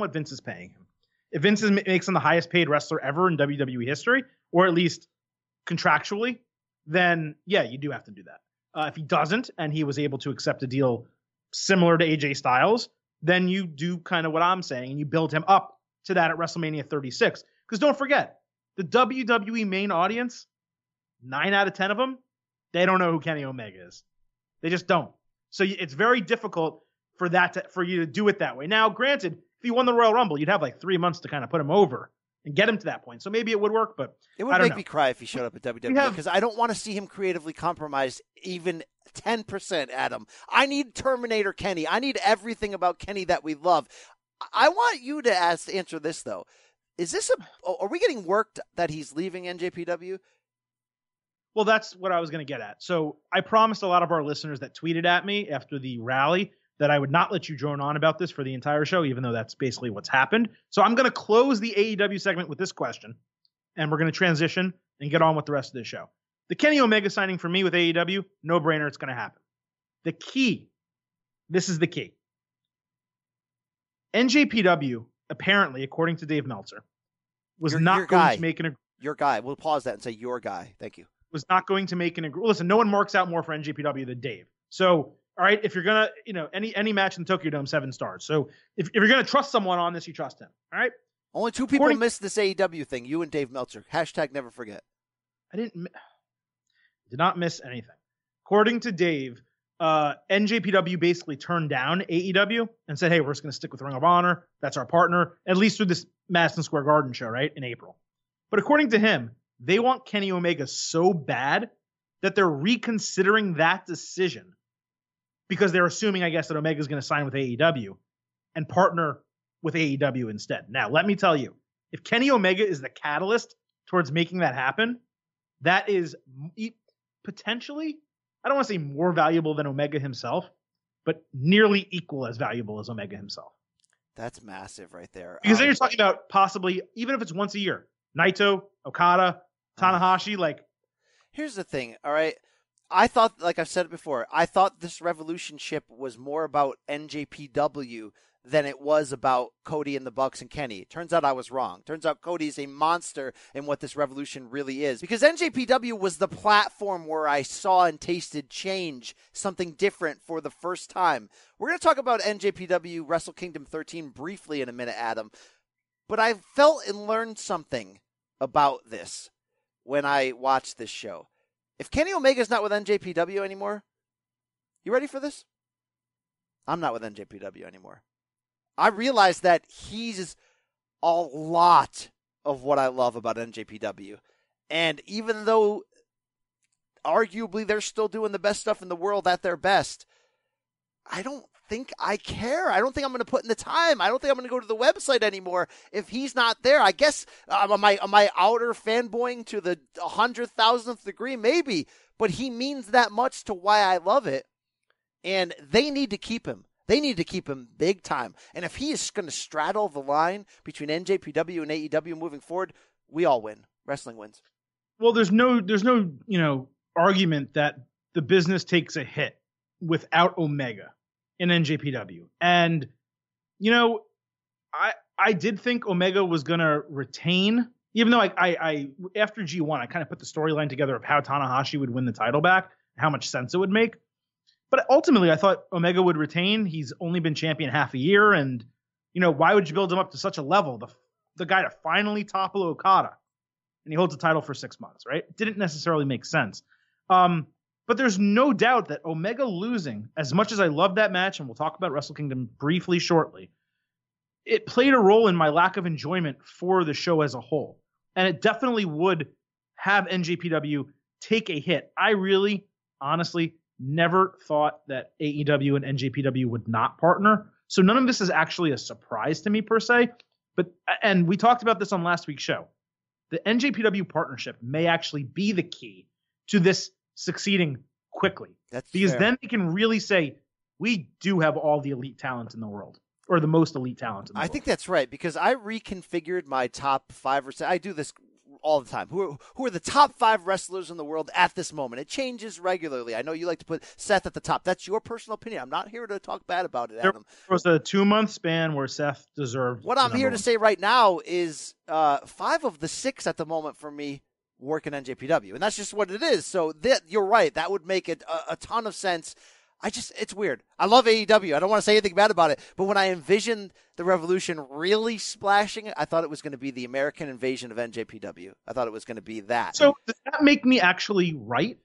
what Vince is paying him. If Vince makes him the highest paid wrestler ever in WWE history, or at least contractually, then yeah, you do have to do that. If he doesn't, and he was able to accept a deal similar to AJ Styles, then you do kind of what I'm saying, and you build him up to that at WrestleMania 36. Because don't forget, the WWE main audience, 9 out of 10 of them, they don't know who Kenny Omega is. They just don't. So it's very difficult for you to do it that way. Now, granted, if he won the Royal Rumble, you'd have like 3 months to kind of put him over and get him to that point. So maybe it would work, but it would make me cry if he showed up at WWE, because I don't want to see him creatively compromised even 10%, Adam. I need Terminator Kenny. I need everything about Kenny that we love. I want you to answer this, though. Is this are we getting worked that he's leaving NJPW? Well, that's what I was going to get at. So I promised a lot of our listeners that tweeted at me after the rally that I would not let you drone on about this for the entire show, even though that's basically what's happened. So I'm going to close the AEW segment with this question, and we're going to transition and get on with the rest of the show. The Kenny Omega signing for me with AEW, no-brainer, it's going to happen. The key, this is the key. NJPW, apparently, according to Dave Meltzer, was not going to make an agreement. Your guy. We'll pause that and say your guy. Thank you. Was not going to make an agreement. Listen, no one marks out more for NJPW than Dave. So, all right, if you're going to, any match in the Tokyo Dome, 7 stars. So if you're going to trust someone on this, you trust him. All right? Only 2 people missed this AEW thing, you and Dave Meltzer. Hashtag never forget. I did not miss anything. According to Dave, NJPW basically turned down AEW and said, hey, we're just going to stick with Ring of Honor. That's our partner, at least through this Madison Square Garden show, right, in April. But according to him, they want Kenny Omega so bad that they're reconsidering that decision because they're assuming, I guess, that Omega's going to sign with AEW and partner with AEW instead. Now, let me tell you, if Kenny Omega is the catalyst towards making that happen, that is potentially, I don't want to say more valuable than Omega himself, but nearly equal as valuable as Omega himself. That's massive right there. Because then you're talking about possibly, even if it's once a year, Naito, Okada, Tanahashi, Here's the thing, all right? I thought, like I've said it before, I thought this Revolution ship was more about NJPW than it was about Cody and the Bucks and Kenny. It turns out I was wrong. Turns out Cody is a monster in what this Revolution really is. Because NJPW was the platform where I saw and tasted change, something different for the first time. We're going to talk about NJPW Wrestle Kingdom 13 briefly in a minute, Adam. But I felt and learned something about this when I watched this show. If Kenny Omega's not with NJPW anymore, you ready for this? I'm not with NJPW anymore. I realized that he's a lot of what I love about NJPW. And even though arguably they're still doing the best stuff in the world at their best, I don't think I care. I don't think I'm going to put in the time. I don't think I'm going to go to the website anymore if he's not there. I guess am I outer fanboying to the 100,000th degree? Maybe. But he means that much to why I love it. And they need to keep him. They need to keep him big time. And if he is going to straddle the line between NJPW and AEW moving forward, we all win. Wrestling wins. Well, there's no argument that the business takes a hit without Omega in NJPW. And, I did think Omega was going to retain, even though I after G1, I kind of put the storyline together of how Tanahashi would win the title back, how much sense it would make. But ultimately, I thought Omega would retain. He's only been champion half a year. And, why would you build him up to such a level? The guy to finally topple Okada. And he holds the title for 6 months, right? It didn't necessarily make sense. But there's no doubt that Omega losing, as much as I love that match, and we'll talk about Wrestle Kingdom briefly shortly, it played a role in my lack of enjoyment for the show as a whole. And it definitely would have NJPW take a hit. I really, honestly, never thought that AEW and NJPW would not partner. So none of this is actually a surprise to me per se. And we talked about this on last week's show. The NJPW partnership may actually be the key to this succeeding quickly. That's because fair. Then they can really say, we do have all the elite talent in the world, or the most elite talent in the world. I think that's right, because I reconfigured my top 5 or 6. I do this all the time. Who are the top 5 wrestlers in the world at this moment? It changes regularly. I know you like to put Seth at the top. That's your personal opinion. I'm not here to talk bad about it, Adam. There was a 2-month span where Seth deserved. What I'm here to say right now is 5 of the 6 at the moment for me work in NJPW, and that's just what it is. So you're right. That would make it a ton of sense. It's weird. I love AEW. I don't want to say anything bad about it, but when I envisioned the Revolution really splashing it, I thought it was going to be the American invasion of NJPW. I thought it was going to be that. So does that make me actually right?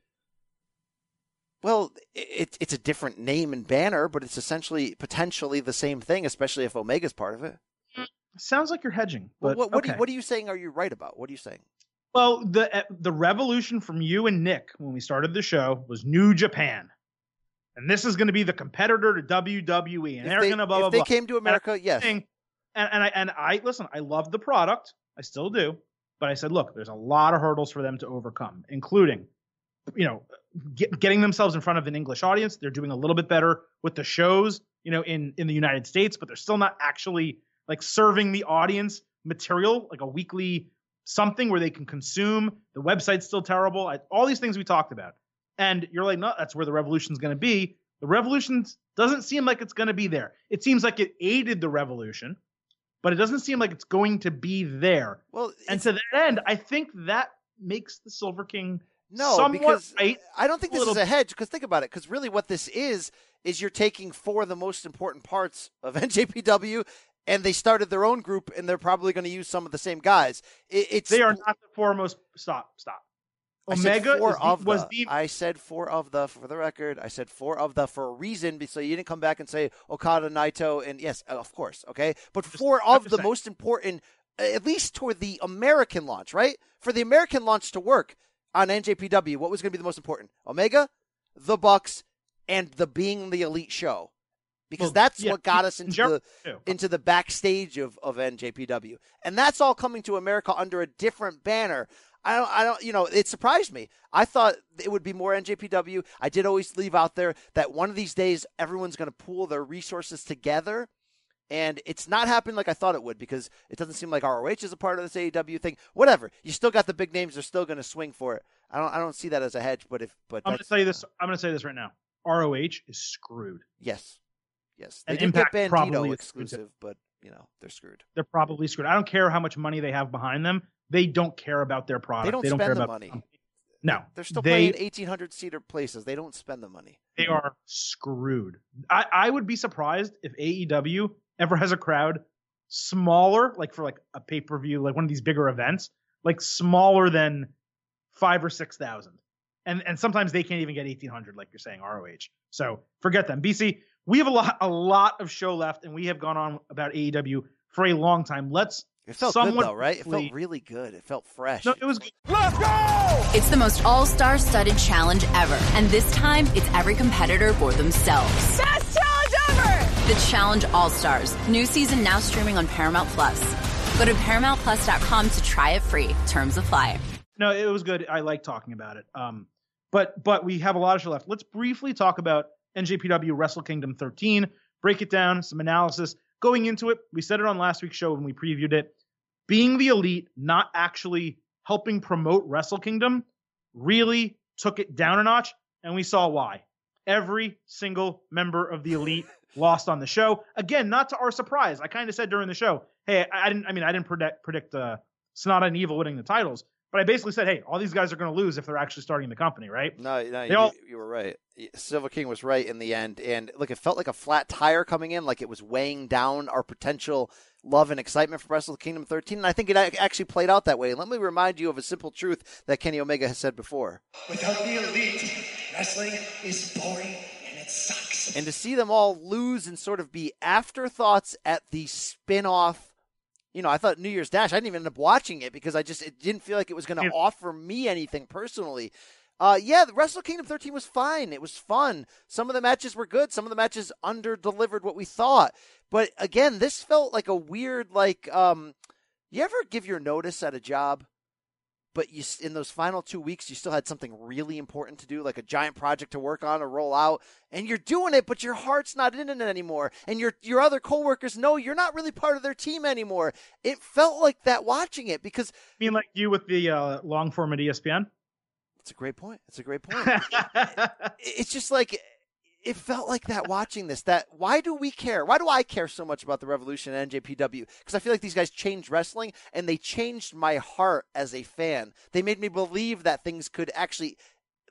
Well, it's a different name and banner, but it's essentially potentially the same thing, especially if Omega's part of it. Sounds like you're hedging. But well, okay. What are you saying? Are you right about? What are you saying? Well, the Revolution from you and Nick when we started the show was New Japan. And this is going to be the competitor to WWE. And they're going to blah, blah, blah. If they came to America, yes. And I listen, I love the product. I still do. But I said, look, there's a lot of hurdles for them to overcome, including, you know, getting themselves in front of an English audience. They're doing a little bit better with the shows, you know, in the United States, but they're still not actually like serving the audience material, like a weekly something where they can consume. The website's still terrible. All these things we talked about. And you're like, no, that's where the revolution's going to be. The revolution doesn't seem like it's going to be there. It seems like it aided the revolution, but it doesn't seem like it's going to be there. Well, and to that end, I think that makes the Silver King somewhat because right. I don't think this is a hedge, because think about it. Because really what this is you're taking four of the most important parts of NJPW, and they started their own group, and they're probably going to use some of the same guys. They are not the four most – stop. Omega was the. I said four of the, for the record. I said four of the for a reason. So you didn't come back and say Okada, Naito, and yes, of course, okay. But four of the most important, at least toward the American launch, right? For the American launch to work on NJPW, what was going to be the most important? Omega, the Bucks, and the Being the Elite show. Because that's what got us into the backstage of NJPW. And that's all coming to America under a different banner. I don't, you know, it surprised me. I thought it would be more NJPW. I did always leave out there that one of these days everyone's going to pool their resources together. And it's not happening like I thought it would, because it doesn't seem like ROH is a part of this AEW thing. Whatever. You still got the big names. They're still going to swing for it. I don't see that as a hedge, but I'm going to say this. I'm going to say this right now. ROH is screwed. Yes. They did get Bandito exclusive, but, you know, they're screwed. They're probably screwed. I don't care how much money they have behind them. They don't care about their product. They don't spend the money. No. They're still playing 1,800-seater places. They don't spend the money. They are screwed. I would be surprised if AEW ever has a crowd smaller, like for like a pay-per-view, like one of these bigger events, like smaller than 5,000 or 6,000. And sometimes they can't even get 1,800, like you're saying, ROH. So forget them. BC, we have a lot of show left, and we have gone on about AEW for a long time. It felt good, though, right? It felt really good. It felt fresh. No, it was good. Let's go! It's the most all-star studded challenge ever. And this time, it's every competitor for themselves. Best challenge ever! The Challenge All-Stars. New season now streaming on Paramount+. Go to ParamountPlus.com to try it free. Terms apply. No, it was good. I like talking about it. But we have a lot of show left. Let's briefly talk about NJPW Wrestle Kingdom 13. Break it down, some analysis. Going into it, we said it on last week's show when we previewed it. Being the Elite, not actually helping promote Wrestle Kingdom, really took it down a notch, and we saw why. Every single member of the Elite lost on the show. Again, not to our surprise. I kind of said during the show, hey, I didn't predict Sonata and Evil winning the titles, but I basically said, hey, all these guys are going to lose if they're actually starting the company, right? No, you were right. Silver King was right in the end, and look, it felt like a flat tire coming in, like it was weighing down our potential love and excitement for Wrestle Kingdom 13, and I think it actually played out that way. Let me remind you of a simple truth that Kenny Omega has said before. Without the Elite, wrestling is boring and it sucks. And to see them all lose and sort of be afterthoughts at the spin-off, you know, I thought New Year's Dash, I didn't even end up watching it because it didn't feel like it was going to offer me anything personally. The Wrestle Kingdom 13 was fine. It was fun. Some of the matches were good. Some of the matches under-delivered what we thought. But, again, this felt like a weird, like, you ever give your notice at a job, but you in those final 2 weeks, you still had something really important to do, like a giant project to work on or roll out, and you're doing it, but your heart's not in it anymore, and your other coworkers know you're not really part of their team anymore. It felt like that watching it because... You mean like you with the long-form at ESPN? It's a great point. It's just like, it felt like that watching this, that why do we care? Why do I care so much about the Revolution and NJPW? Because I feel like these guys changed wrestling and they changed my heart as a fan. They made me believe that things could actually,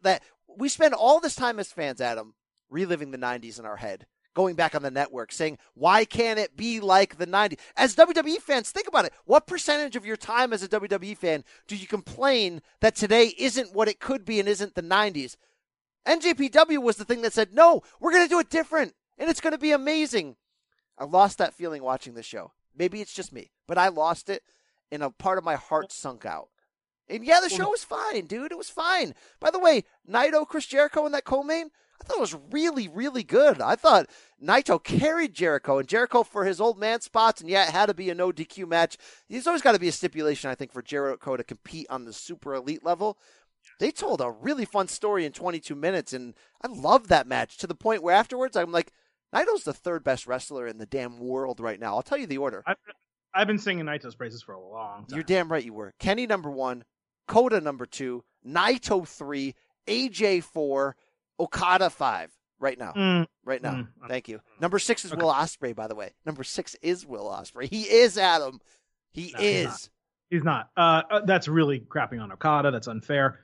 that we spend all this time as fans, Adam, reliving the 90s in our head, going back on the network saying, why can't it be like the 90s? As WWE fans, think about it. What percentage of your time as a WWE fan do you complain that today isn't what it could be and isn't the 90s? NJPW was the thing that said, no, we're going to do it different, and it's going to be amazing. I lost that feeling watching this show. Maybe it's just me, but I lost it, and a part of my heart sunk out. And yeah, the show was fine, dude. It was fine. By the way, Naito, Chris Jericho, and that co-main, I thought it was really, really good. I thought Naito carried Jericho, and Jericho for his old man spots, and yeah, it had to be a no DQ match. There's always got to be a stipulation, I think, for Jericho to compete on the super elite level. They told a really fun story in 22 minutes, and I loved that match to the point where afterwards I'm like, Naito's the third best wrestler in the damn world right now. I'll tell you the order. I've been singing Naito's praises for a long time. You're damn right you were. Kenny number 1, Kota number 2, Naito 3, AJ 4, Okada 5 right now. Thank you. Number 6 is Will Ospreay, by the way. Number 6 is Will Ospreay. He is Adam. He's not. That's really crapping on Okada. That's unfair.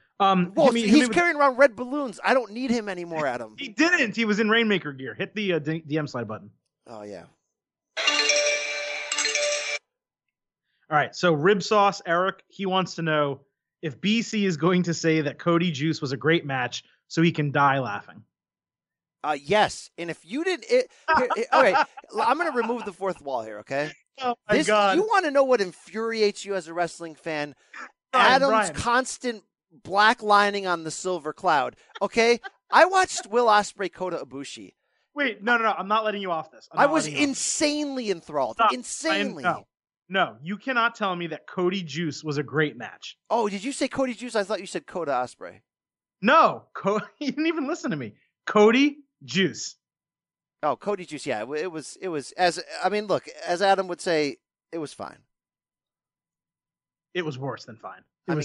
He's carrying around red balloons. I don't need him anymore, Adam. He didn't. He was in Rainmaker gear. Hit the DM slide button. Oh, yeah. All right. So Rib Sauce, Eric, he wants to know if BC is going to say that Cody Juice was a great match so he can die laughing. Yes. And if you didn't... all right. I'm going to remove the fourth wall here, okay? Oh, my God. You want to know what infuriates you as a wrestling fan? Adam's constant... black lining on the silver cloud. Okay, I watched Will Ospreay, Kota Ibushi. Wait, no, I'm not letting you off this. I was insanely enthralled. Stop. Insanely. No, you cannot tell me that Cody Juice was a great match. Oh, did you say Cody Juice? I thought you said Kota Ospreay. No, you didn't even listen to me. Cody Juice. Oh, Cody Juice. Yeah, it was. As Adam would say, it was fine. It was worse than fine.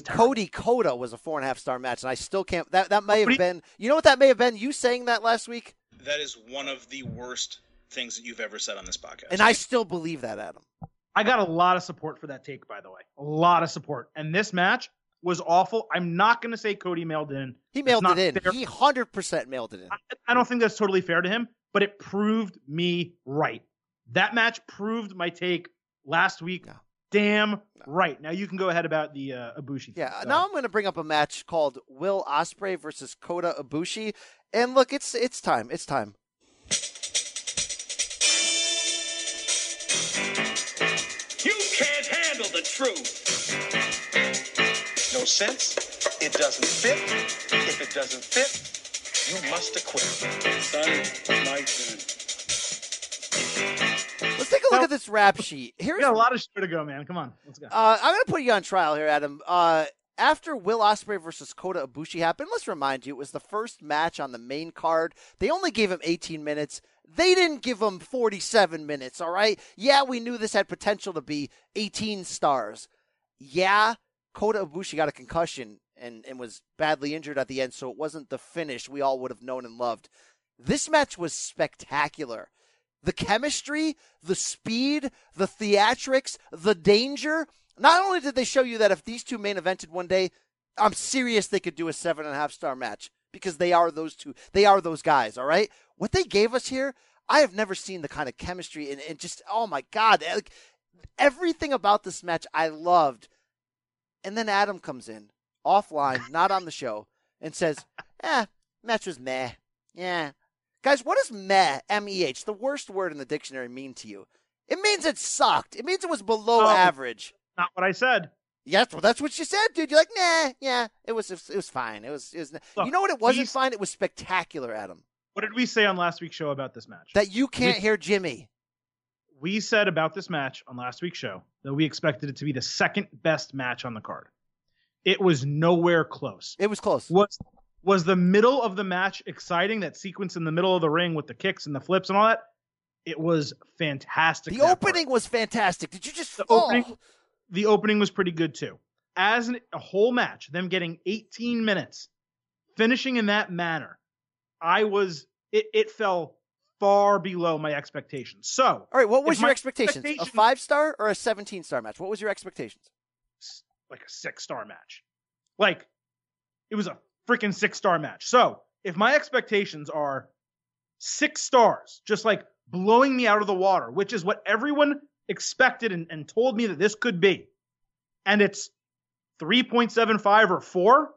Cody Kota was a 4.5-star match, and I still can't. That may have been. You know what that may have been? You saying that last week. That is one of the worst things that you've ever said on this podcast, and I still believe that, Adam. I got a lot of support for that take, by the way. A lot of support, and this match was awful. I'm not going to say Cody mailed in. He mailed it in. Fair. He 100% mailed it in. I don't think that's totally fair to him, but it proved me right. That match proved my take last week. No. Damn right. Now you can go ahead about the Ibushi. Yeah, now I'm going to bring up a match called Will Ospreay versus Kota Ibushi. And look, it's time. It's time. You can't handle the truth. No sense. It doesn't fit. If it doesn't fit, you must acquit. Son, my turn. Look at this rap sheet. Here's a lot of shit to go, man. Come on, let's go. I'm gonna put you on trial here, Adam. After Will Ospreay versus Kota Ibushi happened, let's remind you, it was the first match on the main card. They only gave him 18 minutes. They didn't give him 47 minutes. All right. Yeah, we knew this had potential to be 18 stars. Yeah, Kota Ibushi got a concussion and was badly injured at the end, so it wasn't the finish we all would have known and loved. This match was spectacular. The chemistry, the speed, the theatrics, the danger. Not only did they show you that if these two main evented one day, I'm serious they could do a 7.5-star match because they are those two. They are those guys, all right? What they gave us here, I have never seen the kind of chemistry and just, oh, my God. Like, everything about this match I loved. And then Adam comes in, offline, not on the show, and says, match was meh. Yeah. Guys, what does meh, M-E-H, the worst word in the dictionary, mean to you? It means it sucked. It means it was below average. Not what I said. Yes, well, that's what you said, dude. You're like, nah, yeah, it was fine. It was. Look, you know what? It wasn't fine. It was spectacular, Adam. What did we say on last week's show about this match? That you can't hear Jimmy. We said about this match on last week's show that we expected it to be the second best match on the card. It was nowhere close. It was close. Was the middle of the match exciting? That sequence in the middle of the ring with the kicks and the flips and all that? It was fantastic. The opening was fantastic. Did you just... The opening was pretty good, too. As a whole match, them getting 18 minutes, finishing in that manner, it fell far below my expectations. So... All right, what was your expectations? A 5-star or a 17-star match? What was your expectations? Like a 6-star match. Like, it was a freaking 6-star match. So if my expectations are 6 stars, just like blowing me out of the water, which is what everyone expected and told me that this could be, and it's 3.75 or 4,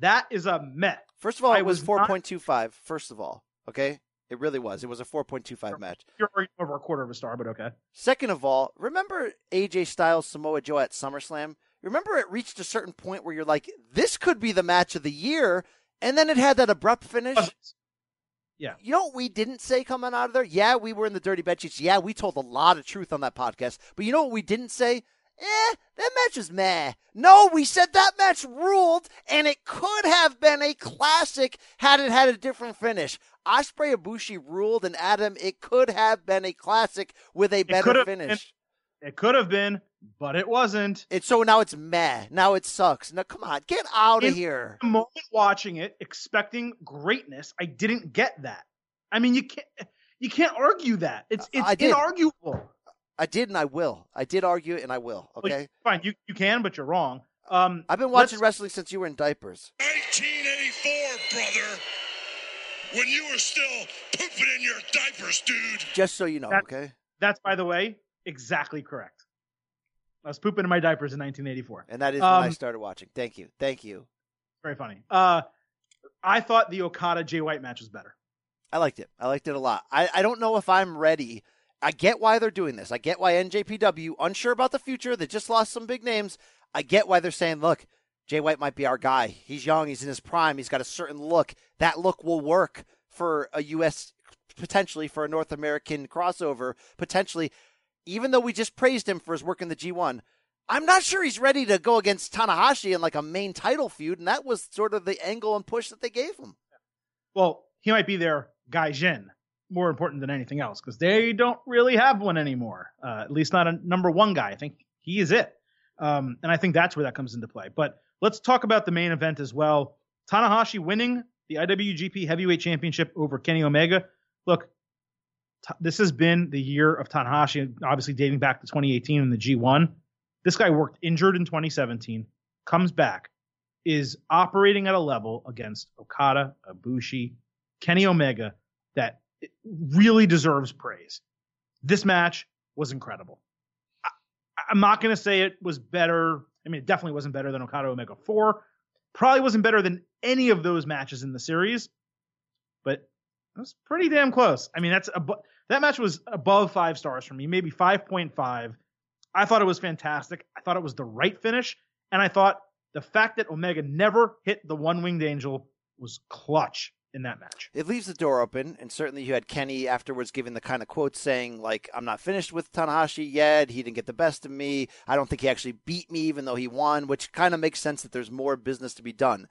that is a meh. First of all, it was 4.25. First of all, okay? It really was. It was a 4.25 match. You're over a quarter of a star, but okay. Second of all, remember AJ Styles, Samoa Joe at SummerSlam? Remember, it reached a certain point where you're like, this could be the match of the year, and then it had that abrupt finish. Yeah. You know what we didn't say coming out of there? Yeah, we were in the dirty bed sheets. Yeah, we told a lot of truth on that podcast. But you know what we didn't say? That match was meh. No, we said that match ruled, and it could have been a classic had it had a different finish. Ospreay Ibushi ruled, and Adam, it could have been a classic with a better finish. It could have been, but it wasn't. So now it's meh. Now it sucks. Now, come on, get out of here. The moment watching it, expecting greatness, I didn't get that. I mean, you can't argue that. It's inarguable. I did and I will. I did argue it and I will. Okay, well, fine. You can, but you're wrong. I've been watching wrestling since you were in diapers. 1984, brother. When you were still pooping in your diapers, dude. Just so you know, okay? That's, by the way, exactly correct. I was pooping in my diapers in 1984. And that is when I started watching. Thank you. Thank you. Very funny. I thought the Okada-Jay White match was better. I liked it. I liked it a lot. I don't know if I'm ready. I get why they're doing this. I get why NJPW, unsure about the future, they just lost some big names. I get why they're saying, look, Jay White might be our guy. He's young. He's in his prime. He's got a certain look. That look will work for a U.S., potentially for a North American crossover, potentially. Even though we just praised him for his work in the G1, I'm not sure he's ready to go against Tanahashi in like a main title feud, and that was sort of the angle and push that they gave him. Well, he might be their Gaijin, more important than anything else, because they don't really have one anymore, at least not a number one guy. I think he is it, and I think that's where that comes into play. But let's talk about the main event as well. Tanahashi winning the IWGP Heavyweight Championship over Kenny Omega. Look, this has been the year of Tanahashi, obviously dating back to 2018 in the G1. This guy worked injured in 2017, comes back, is operating at a level against Okada, Ibushi, Kenny Omega that really deserves praise. This match was incredible. I'm not going to say it was better. I mean, it definitely wasn't better than Okada Omega 4. Probably wasn't better than any of those matches in the series, but it was pretty damn close. I mean, that match was above 5 stars for me, maybe 5.5. I thought it was fantastic. I thought it was the right finish. And I thought the fact that Omega never hit the one-winged angel was clutch in that match. It leaves the door open. And certainly you had Kenny afterwards giving the kind of quotes saying, like, I'm not finished with Tanahashi yet. He didn't get the best of me. I don't think he actually beat me, even though he won, which kind of makes sense that there's more business to be done.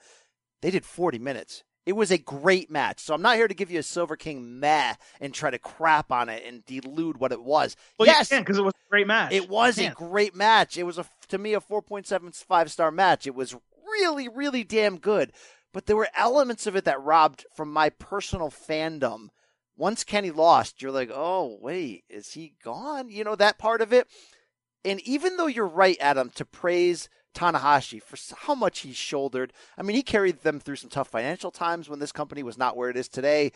They did 40 minutes. It was a great match. So I'm not here to give you a Silver King meh and try to crap on it and delude what it was. Well, yes, because it was a great match. It was a great match. It was, to me, a 4.75 star match. It was really, really damn good. But there were elements of it that robbed from my personal fandom. Once Kenny lost, you're like, oh, wait, is he gone? You know, that part of it. And even though you're right, Adam, to praise Tanahashi for how much he shouldered. I mean, he carried them through some tough financial times when this company was not where it is today.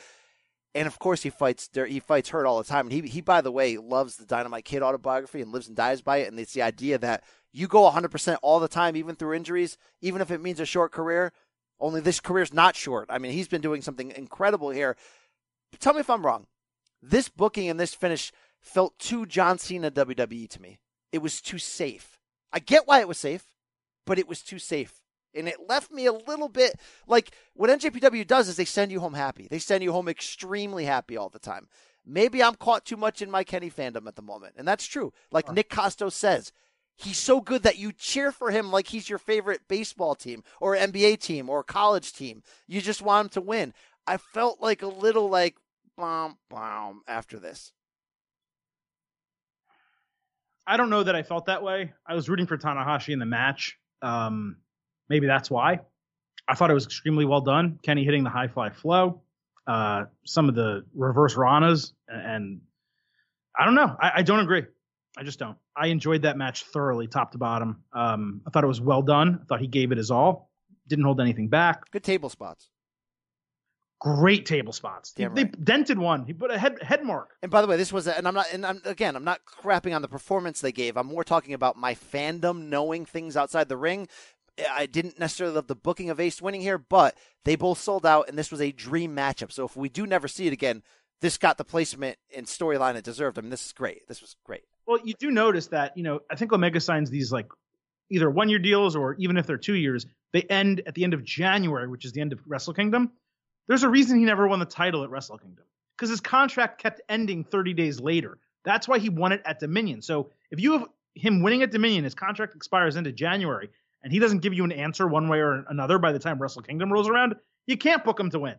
And of course, he fights hurt all the time. And he by the way, loves the Dynamite Kid autobiography and lives and dies by it. And it's the idea that you go 100% all the time, even through injuries, even if it means a short career. Only this career's not short. I mean, he's been doing something incredible here. But tell me if I'm wrong. This booking and this finish felt too John Cena WWE to me. It was too safe. I get why it was safe, but it was too safe. And it left me a little bit like what NJPW does is they send you home happy. They send you home extremely happy all the time. Maybe I'm caught too much in my Kenny fandom at the moment. And that's true. Like Nick Costo says, he's so good that you cheer for him like he's your favorite baseball team or NBA team or college team. You just want him to win. I felt like a little like bomb, bomb after this. I don't know that I felt that way. I was rooting for Tanahashi in the match. Maybe that's why. I thought it was extremely well done. Kenny hitting the high fly flow, some of the reverse Ranas, and I don't know. I don't agree. I just don't. I enjoyed that match thoroughly, top to bottom. I thought it was well done. I thought he gave it his all. Didn't hold anything back. Good table spots. Great table spots. Right. They dented one. He put a head mark. And by the way, this was, I'm not crapping on the performance they gave. I'm more talking about my fandom knowing things outside the ring. I didn't necessarily love the booking of Ace winning here, but they both sold out, and this was a dream matchup. So if we do never see it again, this got the placement and storyline it deserved. I mean, this is great. This was great. Well, you do notice that, you know, I think Omega signs these like either 1-year deals or even if they're 2 years, they end at the end of January, which is the end of Wrestle Kingdom. There's a reason he never won the title at Wrestle Kingdom, because his contract kept ending 30 days later. That's why he won it at Dominion. So if you have him winning at Dominion, his contract expires into January, and he doesn't give you an answer one way or another by the time Wrestle Kingdom rolls around, you can't book him to win.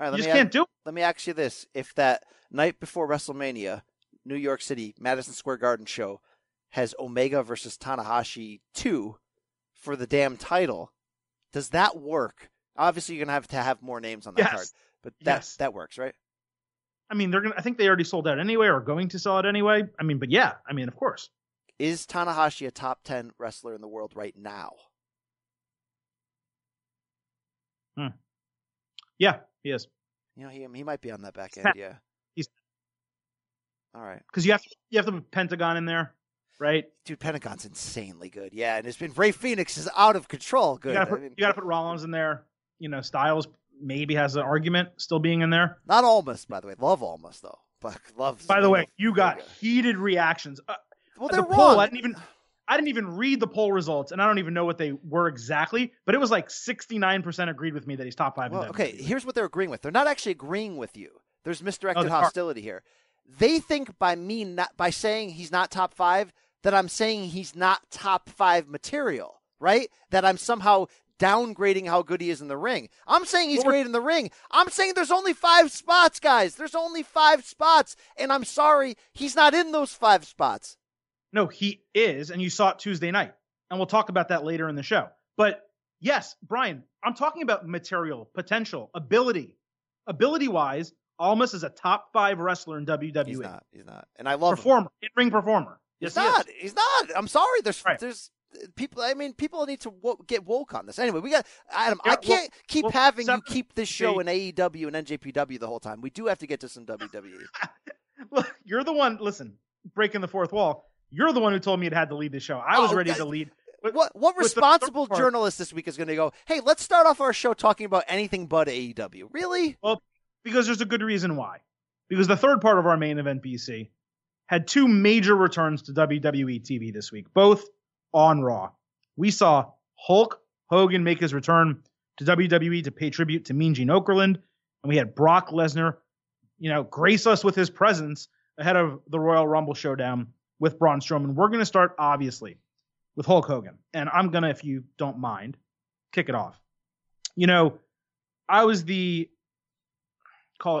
All right, you just can't do it. Let me ask you this. If that night before WrestleMania, New York City, Madison Square Garden show has Omega versus Tanahashi 2 for the damn title, does that work? Obviously, you're going to have more names on that card. But that works, right? I mean, I think they already sold out anyway, or are going to sell out anyway. I mean, but yeah, I mean, of course. Is Tanahashi a top 10 wrestler in the world right now? Yeah, he is. You know, he might be on that back end. Yeah, he's all right. Because you have to put Pentagon in there, right? Dude, Pentagon's insanely good. Yeah, and it's been Rey Fénix is out of control. Good. You got to put Rollins in there. You know, Styles maybe has an argument still being in there. Not Almas, by the way. Love Almas though. But love. By the way, you got heated reactions. Well, they're wrong. I didn't even read the poll results, and I don't even know what they were exactly, but it was like 69% agreed with me that he's top 5. Well, okay, here's what they're agreeing with. They're not actually agreeing with you. There's misdirected hostility here. They think by saying he's not top 5 that I'm saying he's not top 5 material, right? That I'm somehow downgrading how good he is in the ring. I'm saying he's great in the ring. I'm saying there's only 5 spots, guys. There's only 5 spots, and I'm sorry, he's not in those 5 spots. No, he is, and you saw it Tuesday night, and we'll talk about that later in the show. But yes, Brian, I'm talking about material, potential, ability. Ability-wise, Almas is a top 5 wrestler in WWE. He's not. And I love him. In-ring performer. Yes, he's not. I'm sorry. There's people. I mean, people need to get woke on this. Anyway, we got Adam. I can't keep having you keep this show in AEW and NJPW the whole time. We do have to get to some WWE. Look, you're the one. Listen, breaking the fourth wall. You're the one who told me it had to lead the show. I was ready to lead. What responsible journalist this week is going to go, hey, let's start off our show talking about anything but AEW? Really? Well, because there's a good reason why. Because the third part of our main event, BC, had 2 major returns to WWE TV this week, both on Raw. We saw Hulk Hogan make his return to WWE to pay tribute to Mean Gene Okerlund, and we had Brock Lesnar, grace us with his presence ahead of the Royal Rumble showdown with Braun Strowman. We're going to start, obviously, with Hulk Hogan. And I'm going to, if you don't mind, kick it off. I was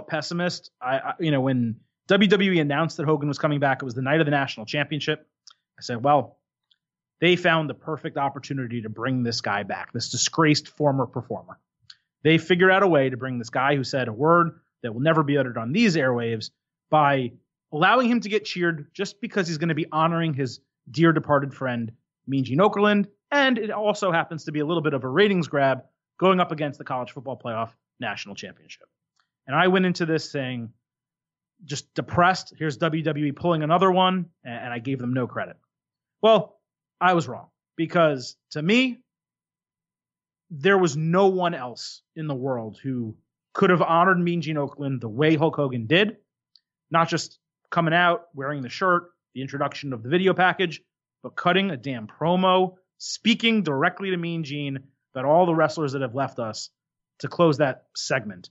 pessimist. I when WWE announced that Hogan was coming back, it was the night of the national championship. I said, well, they found the perfect opportunity to bring this guy back, this disgraced former performer. They figured out a way to bring this guy who said a word that will never be uttered on these airwaves by allowing him to get cheered just because he's going to be honoring his dear departed friend, Mean Gene Okerlund. And it also happens to be a little bit of a ratings grab going up against the College Football Playoff National Championship. And I went into this saying, just depressed. Here's WWE pulling another one. And I gave them no credit. Well, I was wrong, because to me, there was no one else in the world who could have honored Mean Gene Okerlund the way Hulk Hogan did. Not just coming out, wearing the shirt, the introduction of the video package, but cutting a damn promo, speaking directly to Mean Gene about all the wrestlers that have left us to close that segment.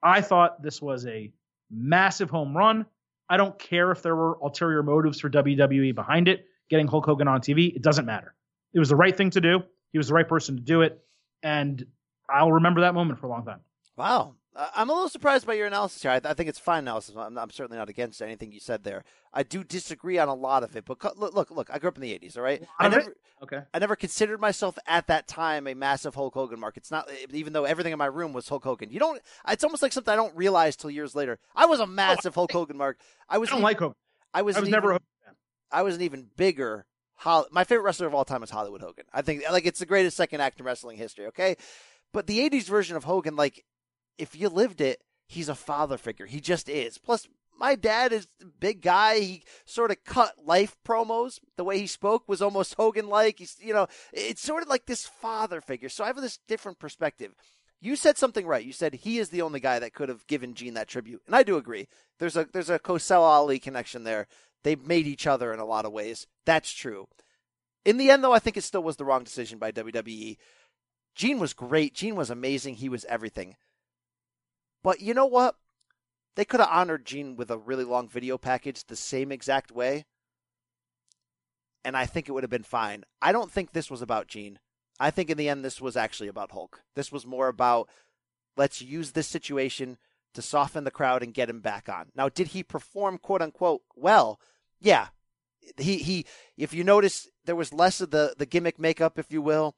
I thought this was a massive home run. I don't care if there were ulterior motives for WWE behind it, getting Hulk Hogan on TV. It doesn't matter. It was the right thing to do. He was the right person to do it. And I'll remember that moment for a long time. Wow. I'm a little surprised by your analysis here. I think it's fine analysis. I'm certainly not against anything you said there. I do disagree on a lot of it, but look, I grew up in the 80s, all right? I never considered myself at that time a massive Hulk Hogan mark. It's not, even though everything in my room was Hulk Hogan. It's almost like something I don't realize till years later. I was a massive Hulk Hogan mark. I don't like Hogan. I was never Hogan. I was an even bigger my favorite wrestler of all time is Hollywood Hogan. I think it's the greatest second act in wrestling history, okay? But the 80s version of Hogan, if you lived it, he's a father figure. He just is. Plus, my dad is a big guy. He sort of cut life promos. The way he spoke was almost Hogan-like. He's, it's sort of like this father figure. So I have this different perspective. You said something right. You said he is the only guy that could have given Gene that tribute. And I do agree. There's a Kosala Ali connection there. They made each other in a lot of ways. That's true. In the end, though, I think it still was the wrong decision by WWE. Gene was great. Gene was amazing. He was everything. But you know what? They could have honored Gene with a really long video package the same exact way, and I think it would have been fine. I don't think this was about Gene. I think in the end this was actually about Hulk. This was more about, let's use this situation to soften the crowd and get him back on. Now, did he perform, quote-unquote, well? Yeah. He if you notice, there was less of the gimmick makeup, if you will.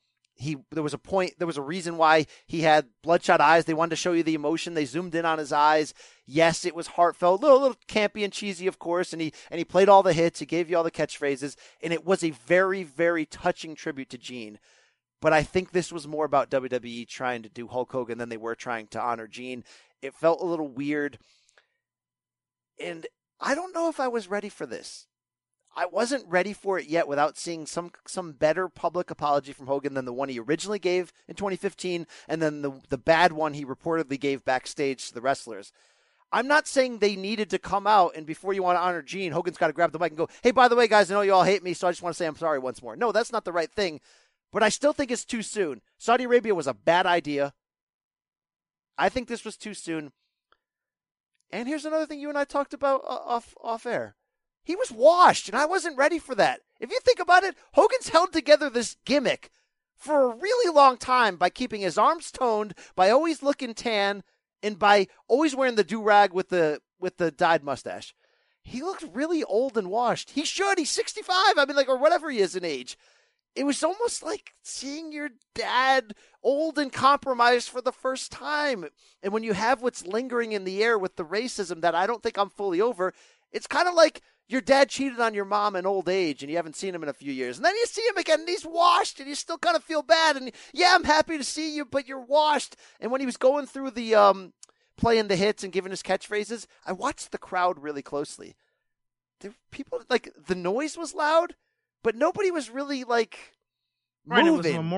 There was a reason why he had bloodshot eyes. They wanted to show you the emotion. They zoomed in on his eyes. Yes, it was heartfelt, a little campy and cheesy, of course. And he played all the hits. He gave you all the catchphrases. And it was a very, very touching tribute to Gene. But I think this was more about WWE trying to do Hulk Hogan than they were trying to honor Gene. It felt a little weird. And I don't know if I was ready for this. I wasn't ready for it yet without seeing some better public apology from Hogan than the one he originally gave in 2015 and then the bad one he reportedly gave backstage to the wrestlers. I'm not saying they needed to come out and before you want to honor Gene, Hogan's got to grab the mic and go, hey, by the way, guys, I know you all hate me, so I just want to say I'm sorry once more. No, that's not the right thing, but I still think it's too soon. Saudi Arabia was a bad idea. I think this was too soon. And here's another thing you and I talked about off air. He was washed, and I wasn't ready for that. If you think about it, Hogan's held together this gimmick for a really long time by keeping his arms toned, by always looking tan, and by always wearing the do-rag with the dyed mustache. He looked really old and washed. He's 65, or whatever he is in age. It was almost like seeing your dad old and compromised for the first time. And when you have what's lingering in the air with the racism that I don't think I'm fully over, it's kind of like your dad cheated on your mom in old age and you haven't seen him in a few years. And then you see him again and he's washed and you still kind of feel bad. And yeah, I'm happy to see you, but you're washed. And when he was going through the playing the hits and giving his catchphrases, I watched the crowd really closely. The noise was loud. But nobody was really, moving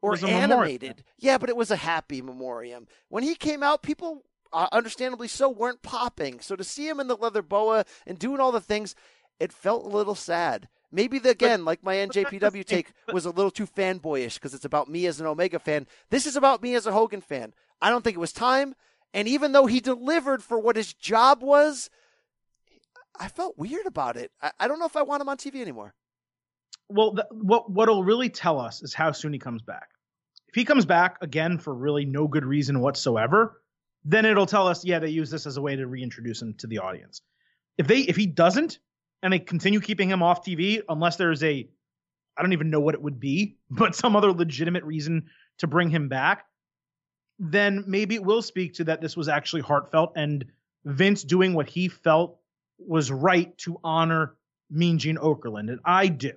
or animated. Yeah, but it was a happy memoriam. When he came out, people, understandably so, weren't popping. So to see him in the leather boa and doing all the things, it felt a little sad. Maybe, my NJPW take was a little too fanboyish because it's about me as an Omega fan. This is about me as a Hogan fan. I don't think it was time. And even though he delivered for what his job was, I felt weird about it. I don't know if I want him on TV anymore. Well, what'll really tell us is how soon he comes back. If he comes back again for really no good reason whatsoever, then it'll tell us, yeah, they use this as a way to reintroduce him to the audience. If he doesn't and they continue keeping him off TV, unless there's I don't even know what it would be, but some other legitimate reason to bring him back, then maybe it will speak to that this was actually heartfelt and Vince doing what he felt was right to honor Mean Gene Okerlund, and I do.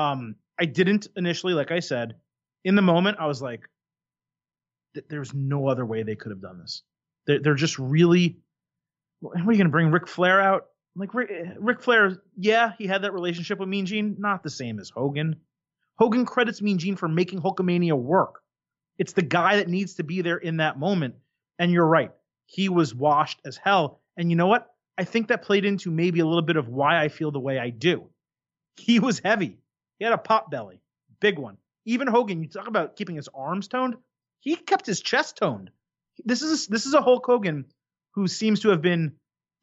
I didn't initially, like I said, in the moment, I was like, there's no other way they could have done this. They're just really, what are you going to bring Ric Flair out? Like Ric Flair, yeah, he had that relationship with Mean Gene, not the same as Hogan. Hogan credits Mean Gene for making Hulkamania work. It's the guy that needs to be there in that moment. And you're right. He was washed as hell. And you know what? I think that played into maybe a little bit of why I feel the way I do. He was heavy. He had a pop belly, big one. Even Hogan, you talk about keeping his arms toned. He kept his chest toned. This is a Hulk Hogan who seems to have been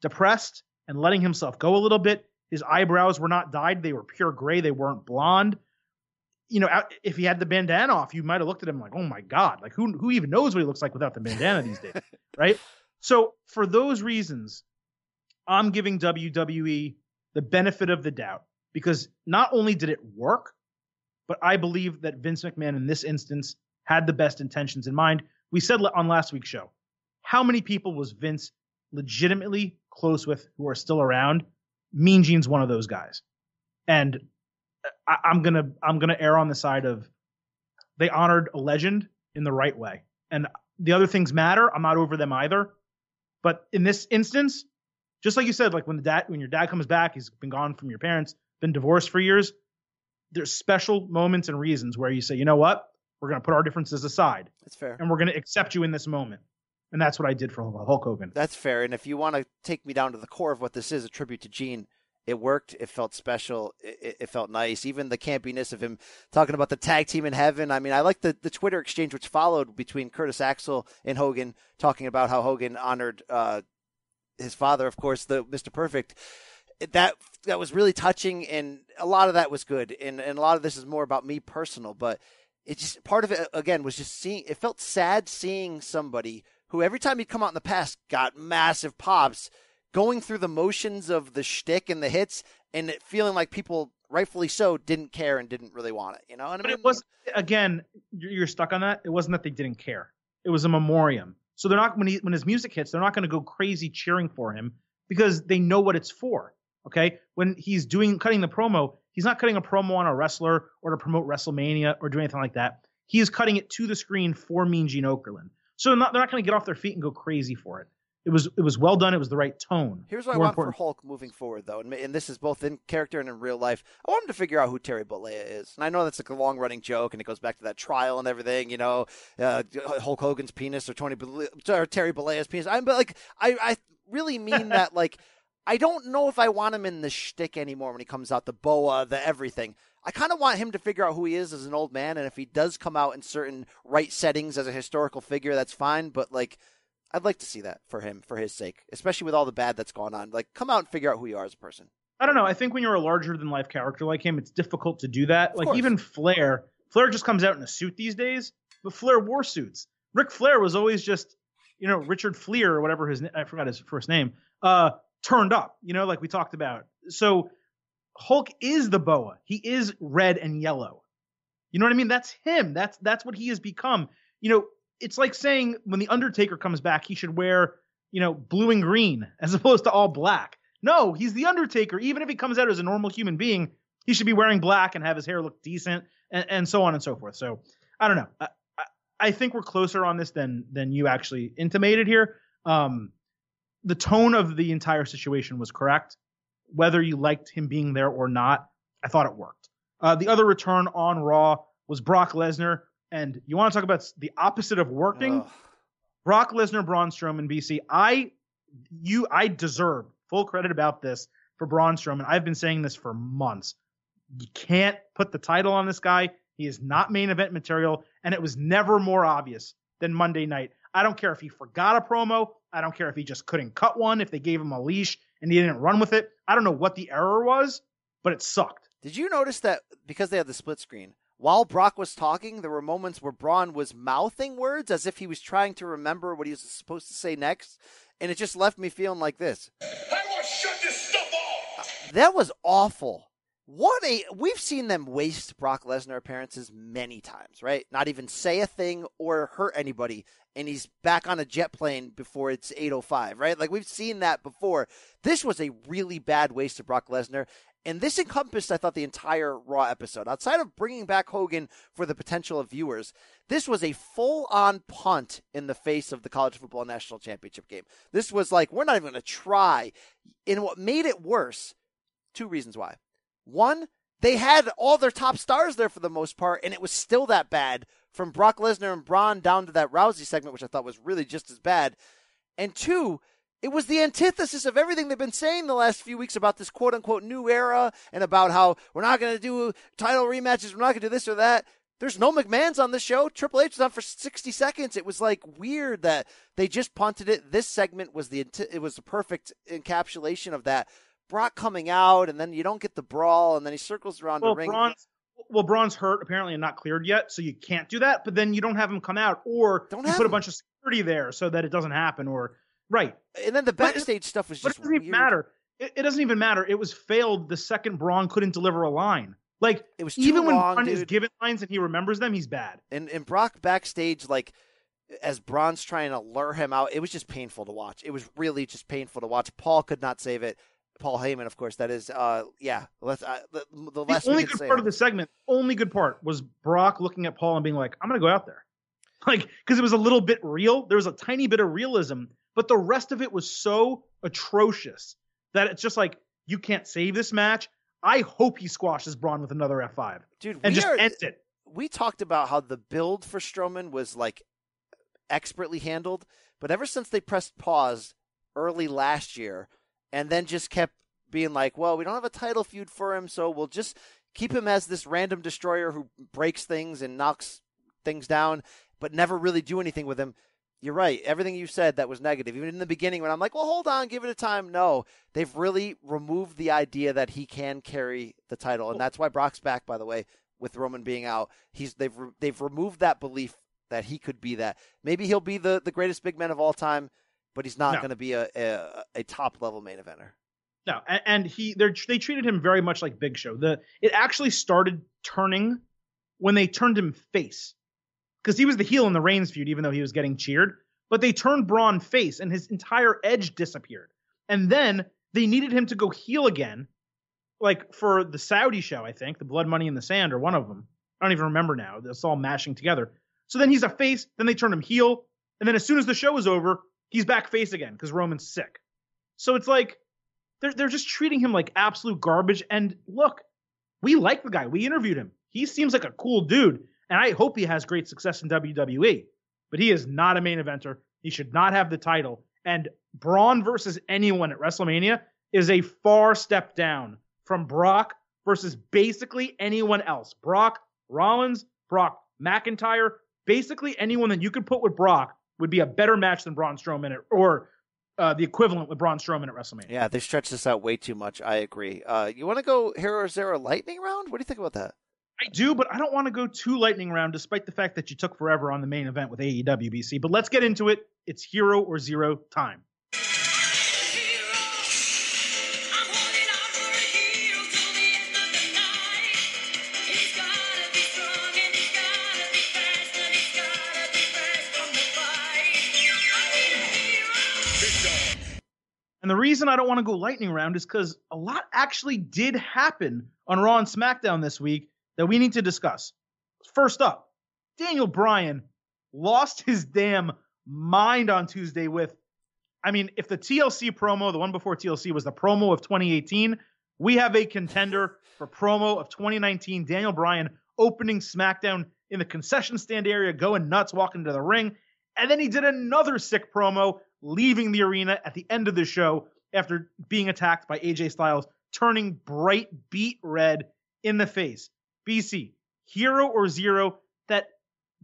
depressed and letting himself go a little bit. His eyebrows were not dyed. They were pure gray. They weren't blonde. You know, if he had the bandana off, you might have looked at him like, oh, my God. Like, who even knows what he looks like without the bandana these days, right? So for those reasons, I'm giving WWE the benefit of the doubt. Because not only did it work, but I believe that Vince McMahon in this instance had the best intentions in mind. We said on last week's show, how many people was Vince legitimately close with who are still around? Mean Gene's one of those guys. And I'm gonna err on the side of they honored a legend in the right way. And the other things matter. I'm not over them either. But in this instance, just like you said, like when your dad comes back, he's been gone from your parents, been divorced for years, there's special moments and reasons where you say, you know what, we're going to put our differences aside. That's fair. And we're going to accept you in this moment. And that's what I did for Hulk Hogan. That's fair. And if you want to take me down to the core of what this is, a tribute to Gene, It worked. It felt special. It felt nice. Even the campiness of him talking about the tag team in heaven. I mean, I like the Twitter exchange which followed between Curtis Axel and Hogan talking about how Hogan honored his father, of course, the Mr. Perfect. That was really touching, and a lot of that was good. And a lot of this is more about me personal, but it just part of it, again, was just seeing – it felt sad seeing somebody who every time he'd come out in the past got massive pops – going through the motions of the shtick and the hits and feeling like people, rightfully so, didn't care and didn't really want it. You know? And but I mean, it wasn't, again, you're stuck on that. It wasn't that they didn't care. It was a memoriam. So they're not, when his music hits, they're not going to go crazy cheering for him because they know what it's for. Okay. When he's cutting the promo, he's not cutting a promo on a wrestler or to promote WrestleMania or do anything like that. He is cutting it to the screen for Mean Gene Okerlund. So they're not going to get off their feet and go crazy for it. It was well done. It was the right tone. Here's what I want for Hulk moving forward, though, and this is both in character and in real life. I want him to figure out who Terry Bollea is, and I know that's like a long-running joke, and it goes back to that trial and everything, you know, Hulk Hogan's penis or Terry Bollea's penis. I really mean that. Like, I don't know if I want him in the shtick anymore when he comes out, the boa, the everything. I kind of want him to figure out who he is as an old man, and if he does come out in certain right settings as a historical figure, that's fine. But like, I'd like to see that for him, for his sake, especially with all the bad that's gone on. Like, come out and figure out who you are as a person. I don't know. I think when you're a larger-than-life character like him, it's difficult to do that. Like, even Flair just comes out in a suit these days, but Flair wore suits. Ric Flair was always just, you know, Richard Fleer or whatever I forgot his first name, turned up, you know, like we talked about. So Hulk is the boa. He is red and yellow. You know what I mean? That's him. That's what he has become. You know, it's like saying when The Undertaker comes back, he should wear, you know, blue and green as opposed to all black. No, he's The Undertaker. Even if he comes out as a normal human being, he should be wearing black and have his hair look decent and so on and so forth. So I don't know. I think we're closer on this than you actually intimated here. The tone of the entire situation was correct. Whether you liked him being there or not, I thought it worked. The other return on Raw was Brock Lesnar. And you want to talk about the opposite of working? Ugh. Brock Lesnar, Braun Strowman, BC. I deserve full credit about this for Braun Strowman. I've been saying this for months. You can't put the title on this guy. He is not main event material, and it was never more obvious than Monday night. I don't care if he forgot a promo. I don't care if he just couldn't cut one, if they gave him a leash and he didn't run with it. I don't know what the error was, but it sucked. Did you notice that because they had the split screen, while Brock was talking, there were moments where Braun was mouthing words as if he was trying to remember what he was supposed to say next, and it just left me feeling like this. I want to shut this stuff off! That was awful. We've seen them waste Brock Lesnar appearances many times, right? Not even say a thing or hurt anybody, and he's back on a jet plane before it's 8:05, right? Like, we've seen that before. This was a really bad waste of Brock Lesnar. And this encompassed, I thought, the entire Raw episode. Outside of bringing back Hogan for the potential of viewers, this was a full-on punt in the face of the College Football National Championship game. This was like, we're not even going to try. And what made it worse, two reasons why. One, they had all their top stars there for the most part, and it was still that bad, from Brock Lesnar and Braun down to that Rousey segment, which I thought was really just as bad. And two, it was the antithesis of everything they've been saying the last few weeks about this quote-unquote new era and about how we're not going to do title rematches, we're not going to do this or that. There's no McMahons on this show. Triple H was on for 60 seconds. It was like weird that they just punted it. This segment was the perfect encapsulation of that. Brock coming out, and then you don't get the brawl, and then he circles around the ring. Braun's hurt apparently and not cleared yet, so you can't do that. But then you don't have him come out, or you put a bunch of security there so that it doesn't happen, or... Right. And then the backstage stuff was just weird. But it doesn't even matter. It doesn't even matter. It was failed the second Braun couldn't deliver a line. Like, it was even when Braun is given lines and he remembers them, he's bad. And Brock backstage, like, as Braun's trying to lure him out, it was just painful to watch. It was really just painful to watch. Paul could not save it. Paul Heyman, of course, that is, yeah. The only good part of the segment, only good part, was Brock looking at Paul and being like, I'm going to go out there. Like, because it was a little bit real. There was a tiny bit of realism. But the rest of it was so atrocious that it's just like, you can't save this match. I hope he squashes Braun with another F5. Dude, and just ends it. We talked about how the build for Strowman was like expertly handled. But ever since they pressed pause early last year and then just kept being like, well, we don't have a title feud for him, so we'll just keep him as this random destroyer who breaks things and knocks things down, but never really do anything with him. You're right. Everything you said that was negative, even in the beginning when I'm like, well, hold on, give it a time. No, they've really removed the idea that he can carry the title. And that's why Brock's back, by the way, with Roman being out. They've removed that belief that he could be that. Maybe he'll be the greatest big man of all time, but he's not going to be a top level main eventer. No. And they treated him very much like Big Show. It actually started turning when they turned him face. Because he was the heel in the Reigns feud, even though he was getting cheered. But they turned Braun face, and his entire edge disappeared. And then they needed him to go heel again, like for the Saudi show, I think, the Blood Money in the Sand, or one of them. I don't even remember now. It's all mashing together. So then he's a face, then they turn him heel, and then as soon as the show is over, he's back face again because Roman's sick. So it's like they're just treating him like absolute garbage. And look, we like the guy. We interviewed him. He seems like a cool dude. And I hope he has great success in WWE, but he is not a main eventer. He should not have the title. And Braun versus anyone at WrestleMania is a far step down from Brock versus basically anyone else. Brock Rollins, Brock McIntyre, basically anyone that you could put with Brock would be a better match than Braun Strowman or the equivalent with Braun Strowman at WrestleMania. Yeah, they stretched this out way too much. I agree. You want to go Hero or Zero lightning round? What do you think about that? I do, but I don't want to go too lightning round, despite the fact that you took forever on the main event with AEW, BC. But let's get into it. It's Hero or Zero time. Hero. I'm holding out for a hero till the end of the night. He's gotta be strong and he's gotta be fast and he's gotta be fast from the fight. I need a hero. And the reason I don't want to go lightning round is because a lot actually did happen on Raw and SmackDown this week that we need to discuss. First up, Daniel Bryan lost his damn mind on Tuesday with, I mean, if the TLC promo, the one before TLC, was the promo of 2018, we have a contender for promo of 2019. Daniel Bryan opening SmackDown in the concession stand area, going nuts, walking to the ring. And then he did another sick promo, leaving the arena at the end of the show after being attacked by AJ Styles, turning bright beet red in the face. BC, Hero or Zero that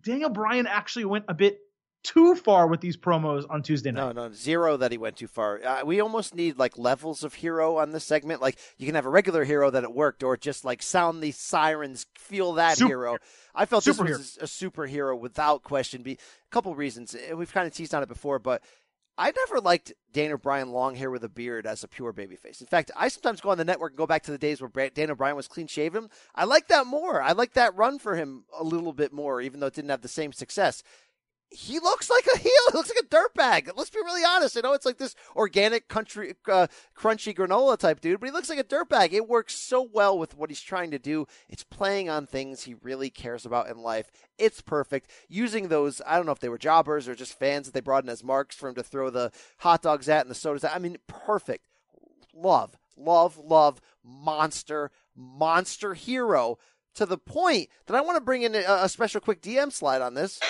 Daniel Bryan actually went a bit too far with these promos on Tuesday night? No, Zero that he went too far. We almost need like levels of hero on this segment. Like you can have a regular hero that it worked, or just like sound the sirens, feel that hero. I felt this was a superhero without question. A couple reasons, and we've kind of teased on it before, but I never liked Daniel Bryan long hair with a beard as a pure babyface. In fact, I sometimes go on the network and go back to the days where Daniel Bryan was clean-shaven. I like that more. I like that run for him a little bit more, even though it didn't have the same success. He looks like a heel. He looks like a dirtbag. Let's be really honest. I know it's like this organic, country, crunchy granola type dude, but he looks like a dirtbag. It works so well with what he's trying to do. It's playing on things he really cares about in life. It's perfect. Using those, I don't know if they were jobbers or just fans that they brought in as marks for him to throw the hot dogs at and the sodas at. I mean, perfect. Love, monster hero, to the point that I want to bring in a special quick DM slide on this.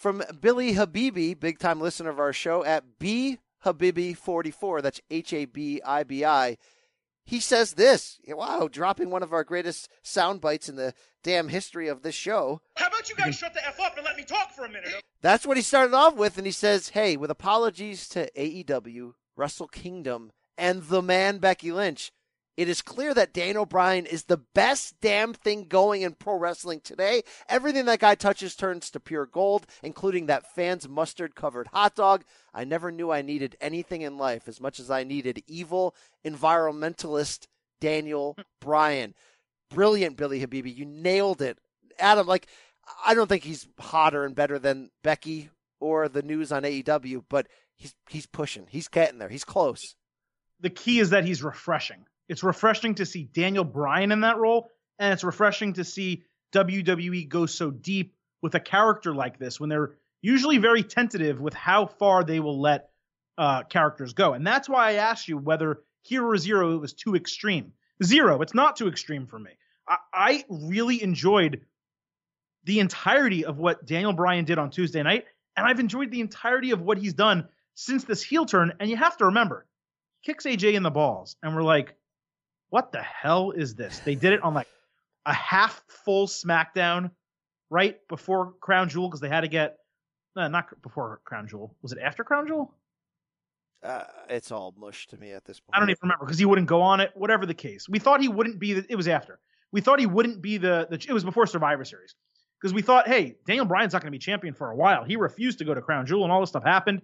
From Billy Habibi, big-time listener of our show, at BHabibi44, that's Habibi, he says this. Wow, dropping one of our greatest sound bites in the damn history of this show. How about you guys shut the F up and let me talk for a minute? That's what he started off with, and he says, hey, with apologies to AEW, Wrestle Kingdom, and the man Becky Lynch, it is clear that Daniel Bryan is the best damn thing going in pro wrestling today. Everything that guy touches turns to pure gold, including that fans mustard-covered hot dog. I never knew I needed anything in life as much as I needed evil environmentalist Daniel Bryan. Brilliant, Billy Habibi. You nailed it. Adam, like, I don't think he's hotter and better than Becky or the news on AEW, but he's pushing. He's getting there. He's close. The key is that he's refreshing. It's refreshing to see Daniel Bryan in that role, and it's refreshing to see WWE go so deep with a character like this when they're usually very tentative with how far they will let characters go. And that's why I asked you whether Hero or Zero was too extreme. Zero, it's not too extreme for me. I really enjoyed the entirety of what Daniel Bryan did on Tuesday night, and I've enjoyed the entirety of what he's done since this heel turn. And you have to remember, kicks AJ in the balls. And we're like, what the hell is this? They did it on like a half full SmackDown right before Crown Jewel because they had to get not before Crown Jewel. Was it after Crown Jewel? It's all mush to me at this point. I don't even remember because he wouldn't go on it. Whatever the case, we thought he wouldn't be. It was after. We thought he wouldn't be the. It was before Survivor Series because we thought, hey, Daniel Bryan's not going to be champion for a while. He refused to go to Crown Jewel, and all this stuff happened.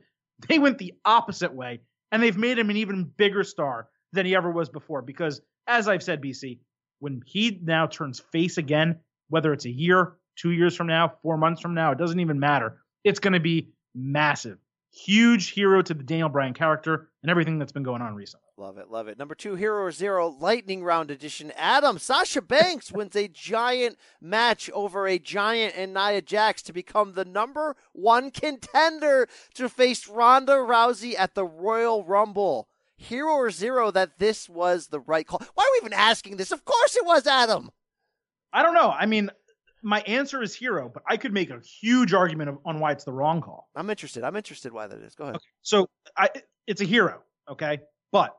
They went the opposite way, and they've made him an even bigger star than he ever was before. Because as I've said, BC, when he now turns face again, whether it's a year, 2 years from now, 4 months from now, it doesn't even matter. It's going to be massive. Huge hero to the Daniel Bryan character and everything that's been going on recently. Love it, love it. Number two, Hero or Zero, lightning round edition. Adam, Sasha Banks wins a giant match over a giant and Nia Jax to become the number one contender to face Ronda Rousey at the Royal Rumble. Hero or Zero that this was the right call? Why are we even asking this? Of course it was, Adam. I don't know. I mean, my answer is Hero, but I could make a huge argument on why it's the wrong call. I'm interested why that is. Go ahead. Okay. So it's a Hero, okay? But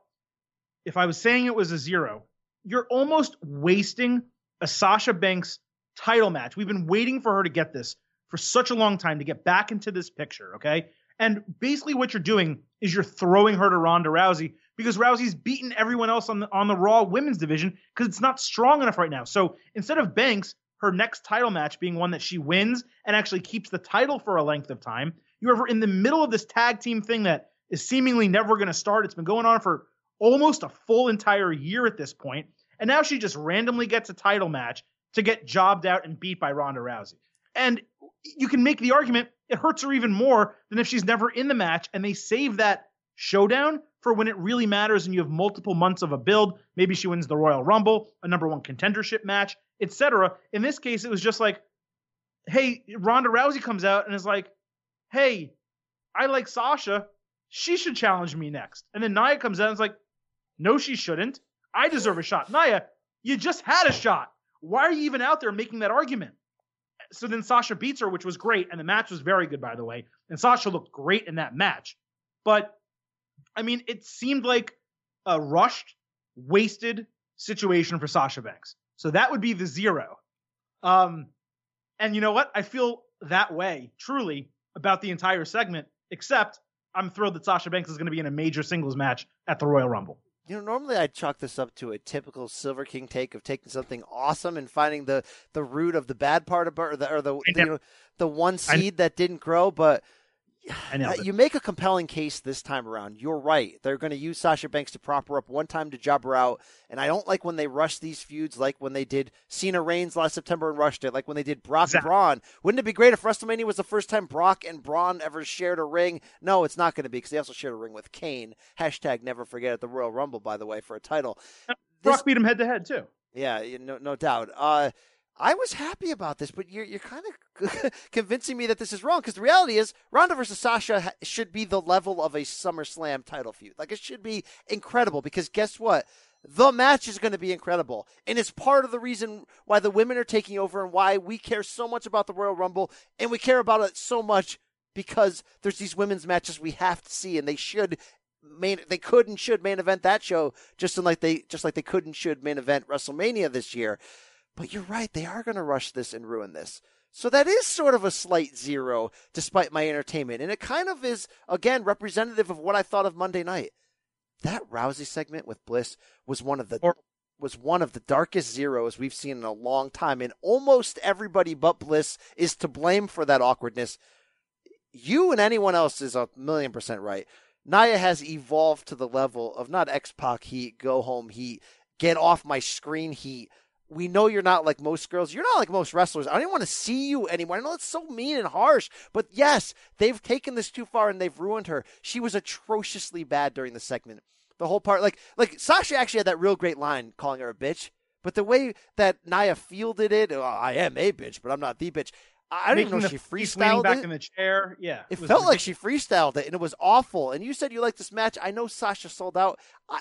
if I was saying it was a Zero, you're almost wasting a Sasha Banks title match. We've been waiting for her to get this for such a long time to get back into this picture, okay? And basically what you're doing is you're throwing her to Ronda Rousey because Rousey's beaten everyone else on the Raw women's division because it's not strong enough right now. So instead of Banks, her next title match being one that she wins and actually keeps the title for a length of time. You're in the middle of this tag team thing that is seemingly never going to start. It's been going on for almost a full entire year at this point. And now she just randomly gets a title match to get jobbed out and beat by Ronda Rousey. And you can make the argument it hurts her even more than if she's never in the match and they save that showdown for when it really matters and you have multiple months of a build. Maybe she wins the Royal Rumble, a number one contendership match, etc. In this case, it was just like, hey, Ronda Rousey comes out and is like, hey, I like Sasha. She should challenge me next. And then Nia comes out and is like, no, she shouldn't. I deserve a shot. Nia, you just had a shot. Why are you even out there making that argument? So then Sasha beats her, which was great. And the match was very good, by the way. And Sasha looked great in that match. But, I mean, it seemed like a rushed, wasted situation for Sasha Banks. So that would be the Zero. And you know what? I feel that way, truly, about the entire segment, except I'm thrilled that Sasha Banks is going to be in a major singles match at the Royal Rumble. You know, normally I chalk this up to a typical Silver King take of taking something awesome and finding the root of the bad part of the one seed that didn't grow, but you make a compelling case this time around. You're right. They're going to use Sasha Banks to prop her up one time to job her out. And I don't like when they rush these feuds, like when they did Cena Reigns last September and rushed it, like when they did Brock and Braun. Wouldn't it be great if WrestleMania was the first time Brock and Braun ever shared a ring? No, it's not going to be because they also shared a ring with Kane. Hashtag never forget at the Royal Rumble, by the way, for a title. Brock beat him head to head, too. Yeah, no doubt. I was happy about this, but you're kind of convincing me that this is wrong because the reality is Ronda versus Sasha should be the level of a SummerSlam title feud. Like, it should be incredible because guess what? The match is going to be incredible, and it's part of the reason why the women are taking over and why we care so much about the Royal Rumble, and we care about it so much because there's these women's matches we have to see, and they could and should main event that show just like they could and should main event WrestleMania this year. But you're right, they are going to rush this and ruin this. So that is sort of a slight zero, despite my entertainment. And it kind of is, again, representative of what I thought of Monday night. That Rousey segment with Bliss was one of the darkest zeros we've seen in a long time. And almost everybody but Bliss is to blame for that awkwardness. You and anyone else is 1,000,000% right. Nia has evolved to the level of not X-Pac heat, go home heat, get off my screen heat. We know you're not like most girls. You're not like most wrestlers. I don't even want to see you anymore. I know it's so mean and harsh, but yes, they've taken this too far and they've ruined her. She was atrociously bad during the segment. The whole part, like Sasha actually had that real great line calling her a bitch, but the way that Nia fielded it, oh, I am a bitch, but I'm not the bitch. I didn't know she freestyled back in the chair. Yeah, it felt like she freestyled it, and it was awful. And you said you liked this match. I know Sasha sold out.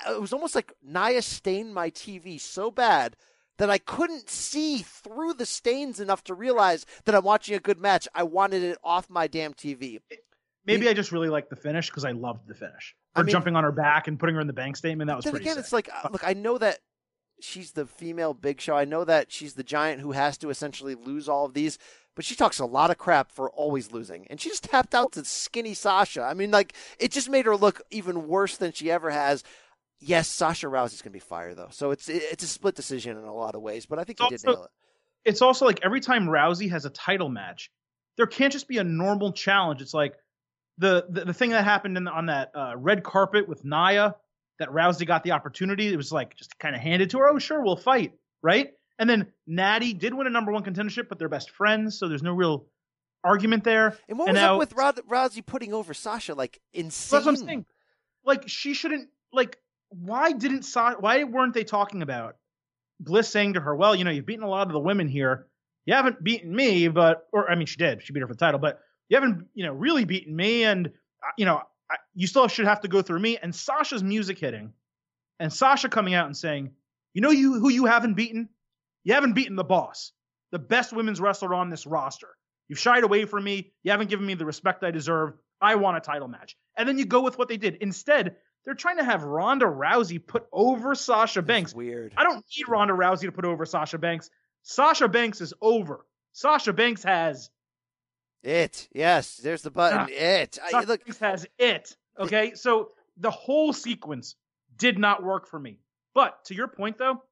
It was almost like Nia stained my TV so bad that I couldn't see through the stains enough to realize that I'm watching a good match. I wanted it off my damn TV. Maybe I just really liked the finish because I loved the finish. Her jumping on her back and putting her in the bank statement, that was pretty sick. It's like, look, I know that she's the female Big Show. I know that she's the giant who has to essentially lose all of these, but she talks a lot of crap for always losing. And she just tapped out to skinny Sasha. I mean, like, it just made her look even worse than she ever has. Yes, Sasha Rousey's going to be fired, though. So it's a split decision in a lot of ways, but I think he did nail it. It's also like every time Rousey has a title match, there can't just be a normal challenge. It's like the thing that happened on that red carpet with Nia, that Rousey got the opportunity. It was like just kind of handed to her. Oh, sure, we'll fight, right? And then Natty did win a number one contendership, but they're best friends, so there's no real argument there. And what was up with Rousey putting over Sasha? Like, insane. That's what I'm saying. Like, she shouldn't. Like, why weren't they talking about Bliss saying to her, well, you know, you've beaten a lot of the women here. You haven't beaten me, she did. She beat her for the title, but you haven't, you know, really beaten me. And, you know, you still should have to go through me. And Sasha's music hitting and Sasha coming out and saying, you know, who you haven't beaten? You haven't beaten the boss, the best women's wrestler on this roster. You've shied away from me. You haven't given me the respect I deserve. I want a title match. And then you go with what they did. Instead, they're trying to have Ronda Rousey put over Sasha Banks. That's weird. I don't need Ronda Rousey to put over Sasha Banks. Sasha Banks is over. Sasha Banks has it. Yes, there's the button. It. Sasha Banks has it. Okay, so the whole sequence did not work for me. But to your point, though,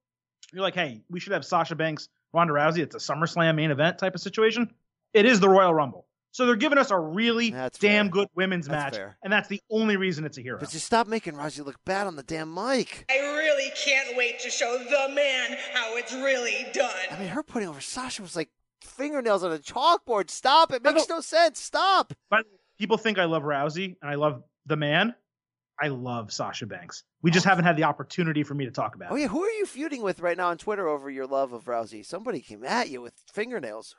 you're like, hey, we should have Sasha Banks, Ronda Rousey. It's a SummerSlam main event type of situation. It is the Royal Rumble. So they're giving us a really good women's match, and that's the only reason it's a hero. But just stop making Rousey look bad on the damn mic. I really can't wait to show the man how it's really done. I mean, her putting over Sasha was like fingernails on a chalkboard. Stop. It makes no sense. Stop. But people think I love Rousey, and I love the man. I love Sasha Banks. We just haven't had the opportunity for me to talk about it. Oh, yeah. Who are you feuding with right now on Twitter over your love of Rousey? Somebody came at you with fingernails.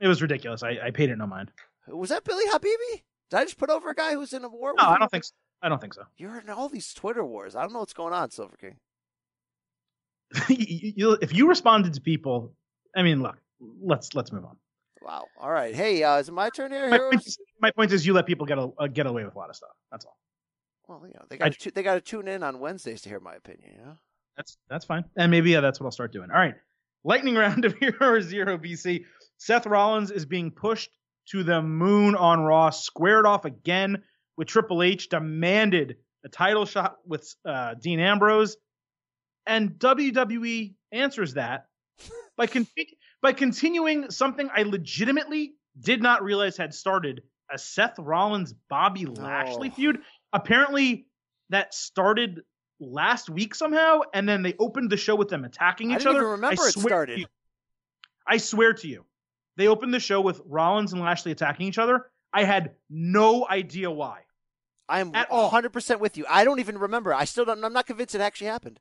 It was ridiculous. I paid it no mind. Was that Billy Habibi? Did I just put over a guy who's in a war? No, I don't think so. I don't think so. You're in all these Twitter wars. I don't know what's going on, Silver King. If you responded to people, I mean, look, let's move on. Wow. All right. Hey, is it my turn here? My point is you let people get away with a lot of stuff. That's all. Well, you know, they got to tune in on Wednesdays to hear my opinion. You know? That's fine. And maybe that's what I'll start doing. All right. Lightning round of Hero Zero BC. Seth Rollins is being pushed to the moon on Raw, squared off again with Triple H, demanded a title shot with Dean Ambrose, and WWE answers that by continuing something I legitimately did not realize had started, a Seth Rollins Bobby Lashley feud. Apparently, that started last week somehow, and then they opened the show with them attacking each other. I swear to you, they opened the show with Rollins and Lashley attacking each other. I had no idea why. I'm 100% with you. I don't even remember. I still don't. I'm not convinced it actually happened.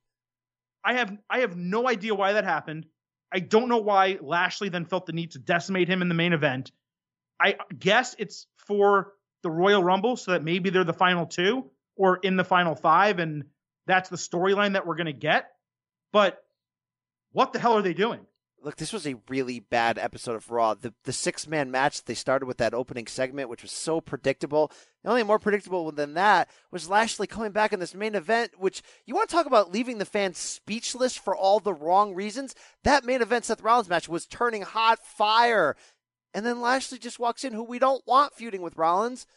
I have no idea why that happened. I don't know why Lashley then felt the need to decimate him in the main event. I guess it's for the Royal Rumble so that maybe they're the final two or in the final five, and that's the storyline that we're going to get. But what the hell are they doing? Look, this was a really bad episode of Raw. The six-man match that they started with that opening segment, which was so predictable. The only more predictable than that was Lashley coming back in this main event, which you want to talk about leaving the fans speechless for all the wrong reasons. That main event Seth Rollins match was turning hot fire. And then Lashley just walks in, who we don't want feuding with Rollins,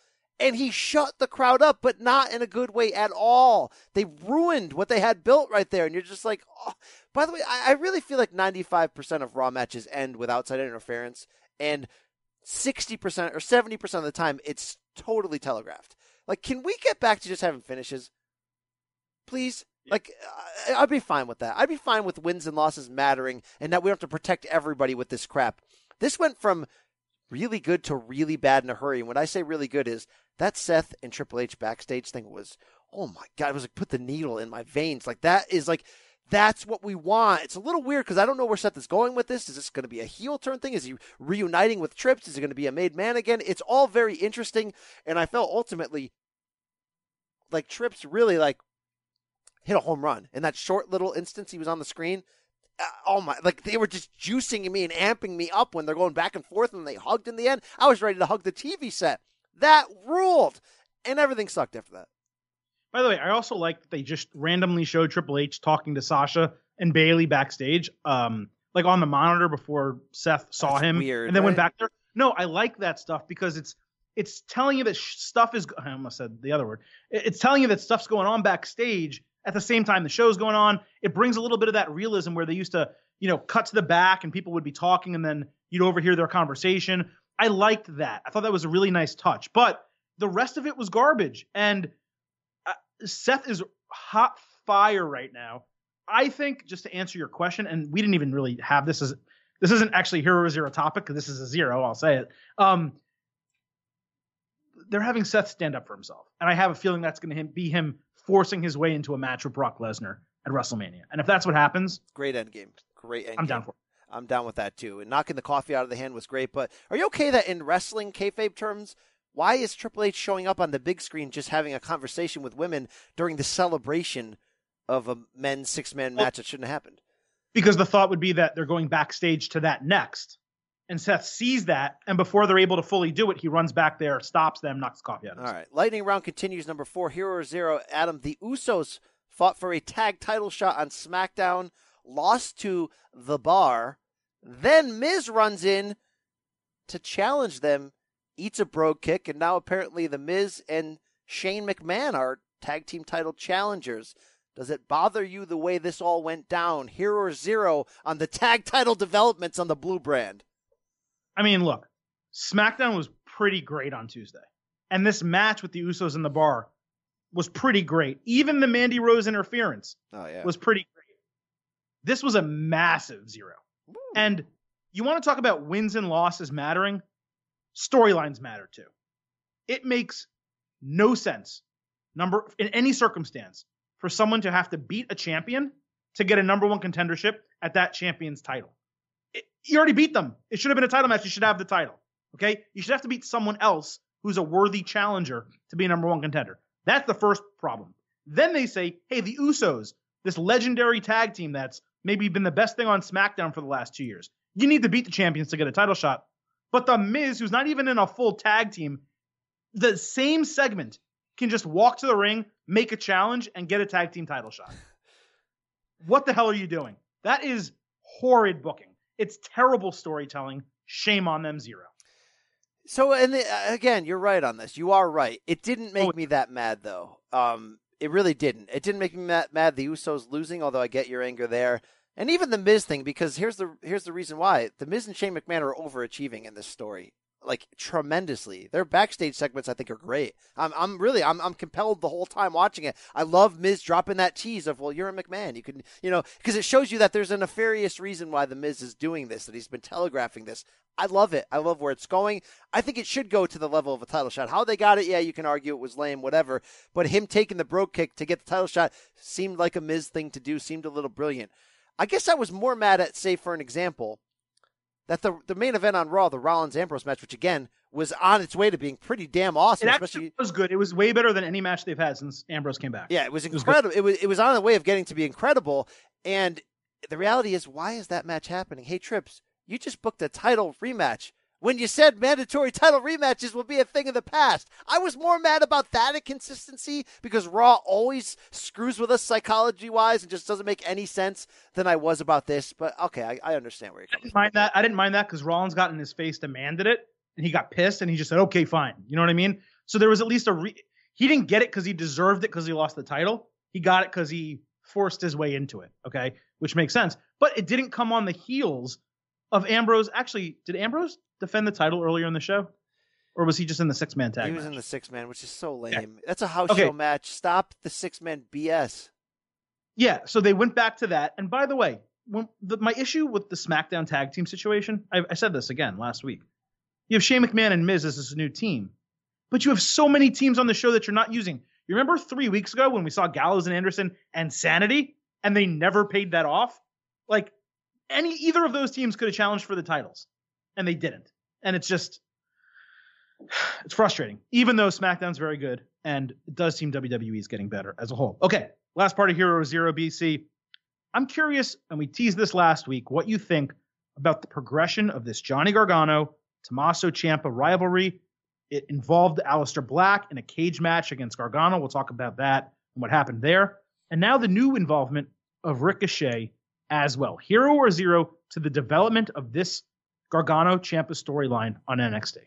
and he shut the crowd up, but not in a good way at all. They ruined what they had built right there, and you're just like, oh. By the way, I really feel like 95% of Raw matches end with outside interference, and 60% or 70% of the time, it's totally telegraphed. Like, can we get back to just having finishes? Please? Yeah. Like, I'd be fine with that. I'd be fine with wins and losses mattering, and that we don't have to protect everybody with this crap. This went from really good to really bad in a hurry. And when I say really good is that Seth and Triple H backstage thing was, oh my God, it was like put the needle in my veins. Like that is like, that's what we want. It's a little weird because I don't know where Seth is going with this. Is this going to be a heel turn thing? Is he reuniting with Trips? Is he going to be a made man again? It's all very interesting. And I felt ultimately like Trips really like hit a home run in that short little instance he was on the screen. Oh my, like they were just juicing me and amping me up when they're going back and forth and they hugged in the end. I was ready to hug the TV set. That ruled. And everything sucked after that. By the way, I also like that they just randomly showed Triple H talking to Sasha and Bailey backstage, like on the monitor before Seth saw That's him weird, and then right? went back there. No, I like that stuff because it's telling you that stuff is, I almost said the other word. It's telling you that stuff's going on backstage at the same time the show's going on. It brings a little bit of that realism where they used to, you know, cut to the back and people would be talking and then you'd overhear their conversation. I liked that. I thought that was a really nice touch, but the rest of it was garbage. And Seth is hot fire right now. I think, just to answer your question, and we didn't even really have this as this isn't actually Hero Zero topic because this is a zero. I'll say it. They're having Seth stand up for himself, and I have a feeling that's going to be him forcing his way into a match with Brock Lesnar at WrestleMania. And if that's what happens, great end game. Great end game. I'm down for it. I'm down with that too. And knocking the coffee out of the hand was great. But are you okay that in wrestling kayfabe terms? Why is Triple H showing up on the big screen just having a conversation with women during the celebration of a men's six-man match that shouldn't have happened? Because the thought would be that they're going backstage to that next. And Seth sees that, and before they're able to fully do it, he runs back there, stops them, knocks the coffee out of them. All right. Lightning round continues. Number 4, Hero Zero. Adam, the Usos fought for a tag title shot on SmackDown, lost to The Bar. Then Miz runs in to challenge them. Eats a bro kick, and now apparently The Miz and Shane McMahon are tag team title challengers. Does it bother you the way this all went down? Hero Zero on the tag title developments on the blue brand. I mean, look, SmackDown was pretty great on Tuesday, and this match with the Usos in the Bar was pretty great. Even the Mandy Rose interference was pretty great. This was a massive zero. Ooh. And you want to talk about wins and losses mattering? Storylines matter too. It makes no sense in any circumstance for someone to have to beat a champion to get a number one contendership at that champion's title. You already beat them. It should have been a title match. You should have the title. Okay. You should have to beat someone else who's a worthy challenger to be a number one contender. That's the first problem. Then they say, hey, the Usos, this legendary tag team that's maybe been the best thing on SmackDown for the last 2 years. You need to beat the champions to get a title shot. But The Miz, who's not even in a full tag team, the same segment, can just walk to the ring, make a challenge, and get a tag team title shot. What the hell are you doing? That is horrid booking. It's terrible storytelling. Shame on them, zero. So, and again, you're right on this. You are right. It didn't make me that mad, though. It really didn't. It didn't make me that mad, the Usos losing, although I get your anger there. And even the Miz thing, because here's the reason why. The Miz and Shane McMahon are overachieving in this story, like tremendously. Their backstage segments, I think, are great. I'm really compelled the whole time watching it. I love Miz dropping that tease of, well, you're a McMahon. You can, you know, because it shows you that there's a nefarious reason why the Miz is doing this, that he's been telegraphing this. I love it. I love where it's going. I think it should go to the level of a title shot. How they got it, yeah, you can argue it was lame, whatever. But him taking the bro kick to get the title shot seemed like a Miz thing to do, seemed a little brilliant. I guess I was more mad at, say, for an example, that the main event on Raw, the Rollins-Ambrose match, which, again, was on its way to being pretty damn awesome. It actually was good. It was way better than any match they've had since Ambrose came back. Yeah, it was incredible. It was on the way of getting to be incredible. And the reality is, why is that match happening? Hey, Trips, you just booked a title rematch when you said mandatory title rematches will be a thing of the past. I was more mad about that inconsistency, because Raw always screws with us psychology-wise and just doesn't make any sense, than I was about this. But, okay, I understand where you're coming from. I didn't mind that because Rollins got in his face, demanded it, and he got pissed, and he just said, okay, fine. You know what I mean? So there was at least he didn't get it because he deserved it because he lost the title. He got it because he forced his way into it, okay, which makes sense. But it didn't come on the heels of Ambrose. Actually, did Ambrose defend the title earlier in the show? Or was he just in the six-man tag match? He was in the six-man, which is so lame. Yeah. That's a house show match. Stop the six-man BS. Yeah, so they went back to that. And by the way, my issue with the SmackDown tag team situation, I said this again last week. You have Shane McMahon and Miz as this new team. But you have so many teams on the show that you're not using. You remember 3 weeks ago when we saw Gallows and Anderson and Sanity, and they never paid that off? Like, either of those teams could have challenged for the titles. And they didn't. And it's frustrating, even though SmackDown's very good and it does seem WWE is getting better as a whole. Okay, last part of Hero Zero BC. I'm curious, and we teased this last week, what you think about the progression of this Johnny Gargano, Tommaso Ciampa rivalry. It involved Aleister Black in a cage match against Gargano. We'll talk about that. and what happened there. And now the new involvement of Ricochet as well. Hero or zero to the development of this Gargano-Ciampa storyline on NXT.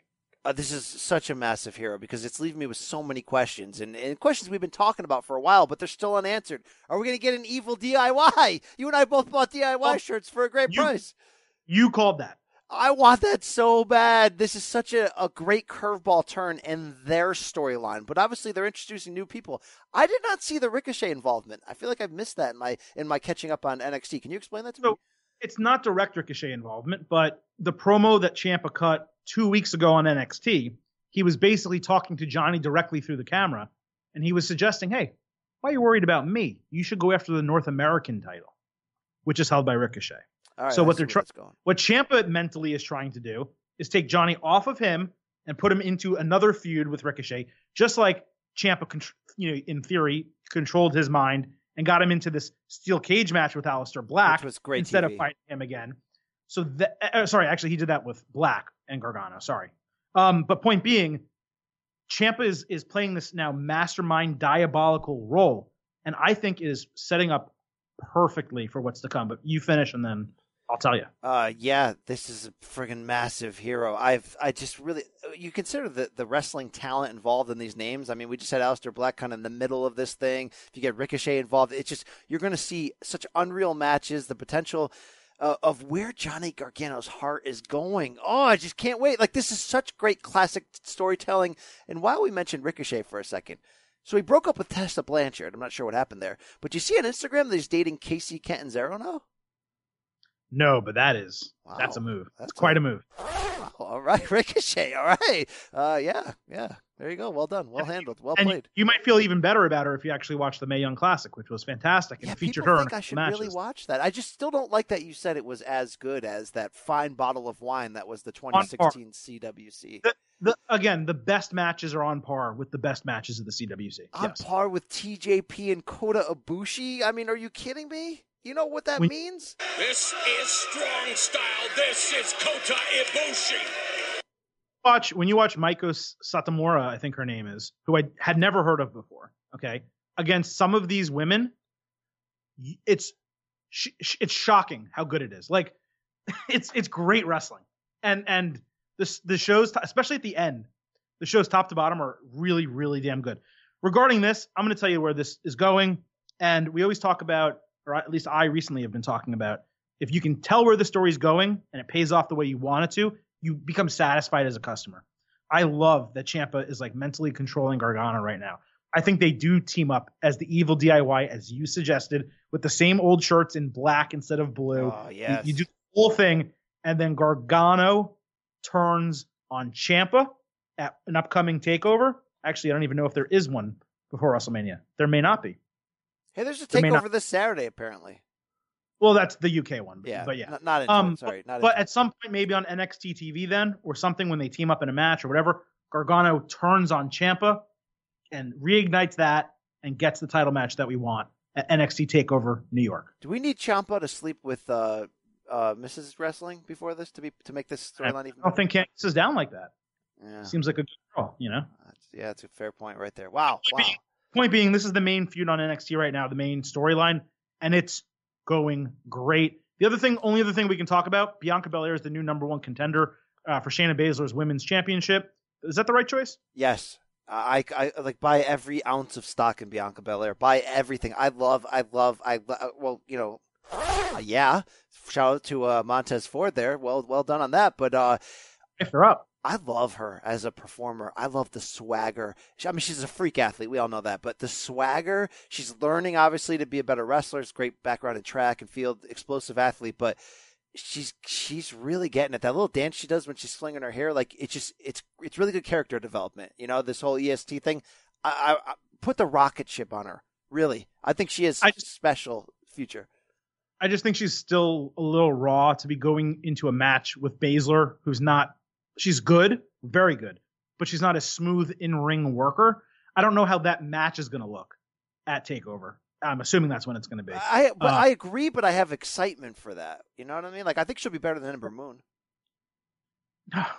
This is such a massive hero because it's leaving me with so many questions and questions we've been talking about for a while, but they're still unanswered. Are we going to get an evil DIY? You and I both bought DIY shirts for a great price. You called that. I want that so bad. This is such a great curveball turn in their storyline, but obviously they're introducing new people. I did not see the Ricochet involvement. I feel like I've missed that in my catching up on NXT. Can you explain that to me? It's not direct Ricochet involvement, but the promo that Ciampa cut 2 weeks ago on NXT, he was basically talking to Johnny directly through the camera, and he was suggesting, hey, why are you worried about me? You should go after the North American title, which is held by Ricochet. All right, so what Ciampa mentally is trying to do is take Johnny off of him and put him into another feud with Ricochet, just like Ciampa, in theory, controlled his mind and got him into this steel cage match with Aleister Black instead of fighting him again. So actually he did that with Black and Gargano. Sorry. But point being, Ciampa is playing this now mastermind diabolical role, and I think is setting up perfectly for what's to come. But you finish and then I'll tell you. Yeah, this is a friggin' massive hero. You consider the wrestling talent involved in these names. I mean, we just had Aleister Black kind of in the middle of this thing. If you get Ricochet involved, it's just, you're going to see such unreal matches, the potential of where Johnny Gargano's heart is going. Oh, I just can't wait. Like, this is such great classic storytelling. And while we mentioned Ricochet for a second, so he broke up with Tessa Blanchard. I'm not sure what happened there, but you see on Instagram that he's dating Casey Catanzaro now? No, but that is, wow. That's a move. That's quite a move. Wow. All right, Ricochet. All right. Yeah. There you go. Well done. Well handled. Well played. You might feel even better about her if you actually watch the Mae Young Classic, which was fantastic. And featured her in a match. I should really watch that. I just still don't like that you said it was as good as that fine bottle of wine that was the 2016 CWC. Again, the best matches are on par with the best matches of the CWC. On par with TJP and Kota Ibushi? I mean, are you kidding me? You know what that means? This is strong style. This is Kota Ibushi. When you watch Maiko Satomura, I think her name is, who I had never heard of before. Okay, against some of these women, it's shocking how good it is. Like, it's great wrestling, and the shows, especially at the end, the shows top to bottom are really, really damn good. Regarding this, I'm going to tell you where this is going, and we always talk about, or at least I recently have been talking about, if you can tell where the story's going and it pays off the way you want it to, you become satisfied as a customer. I love that Ciampa is mentally controlling Gargano right now. I think they do team up as the evil DIY, as you suggested, with the same old shirts in black instead of blue. Oh, yes. You do the whole thing, and then Gargano turns on Ciampa at an upcoming takeover. Actually, I don't even know if there is one before WrestleMania. There may not be. Hey, there's a takeover this Saturday, apparently. Well, that's the UK one, but yeah. Not in June, sorry. But at some point, maybe on NXT TV then, or something, when they team up in a match or whatever, Gargano turns on Ciampa and reignites that and gets the title match that we want at NXT TakeOver New York. Do we need Ciampa to sleep with Mrs. Wrestling before this to make this storyline even better? I don't think Candice is down like that. Yeah. Seems like a good girl, Yeah, it's a fair point right there. Wow. Point being, this is the main feud on NXT right now, the main storyline, and it's going great. The only other thing we can talk about, Bianca Belair is the new number one contender for Shayna Baszler's Women's Championship. Is that the right choice? Yes. I buy every ounce of stock in Bianca Belair. Buy everything. Shout out to Montez Ford there. Well done on that. But if they're up. I love her as a performer. I love the swagger. I mean, she's a freak athlete. We all know that. But the swagger, she's learning, obviously, to be a better wrestler. It's great background in track and field, explosive athlete. But she's really getting it. That little dance she does when she's flinging her hair, it's really good character development. This whole EST thing. I put the rocket ship on her, really. I think she has a special future. I just think she's still a little raw to be going into a match with Baszler, who's not... She's good, very good, but she's not a smooth in-ring worker. I don't know how that match is going to look at TakeOver. I'm assuming that's when it's going to be. I agree, but I have excitement for that. You know what I mean? I think she'll be better than Ember Moon.